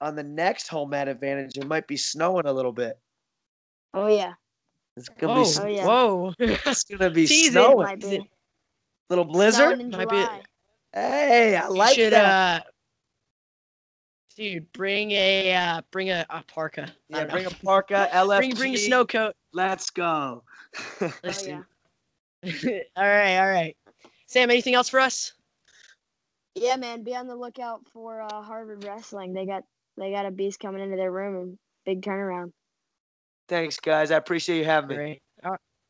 on the next Home at Advantage, it might be snowing a little bit. Oh yeah, it's gonna be. Oh, yeah. Whoa, it's gonna be snowing. Be. Little blizzard. Might be. Hey, I like you should, that. Dude, bring a parka. Yeah, bring a parka. LFG. Bring a snow coat. Let's go. Listen. All right. Sam, anything else for us? Yeah, man, be on the lookout for Harvard wrestling. They got a beast coming into their room, and big turnaround. Thanks, guys. I appreciate you having me.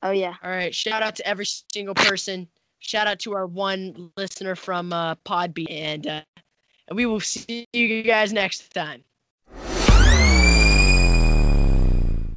Oh, yeah. All right. Shout out to every single person. Shout out to our one listener from Podbean. And we will see you guys next time.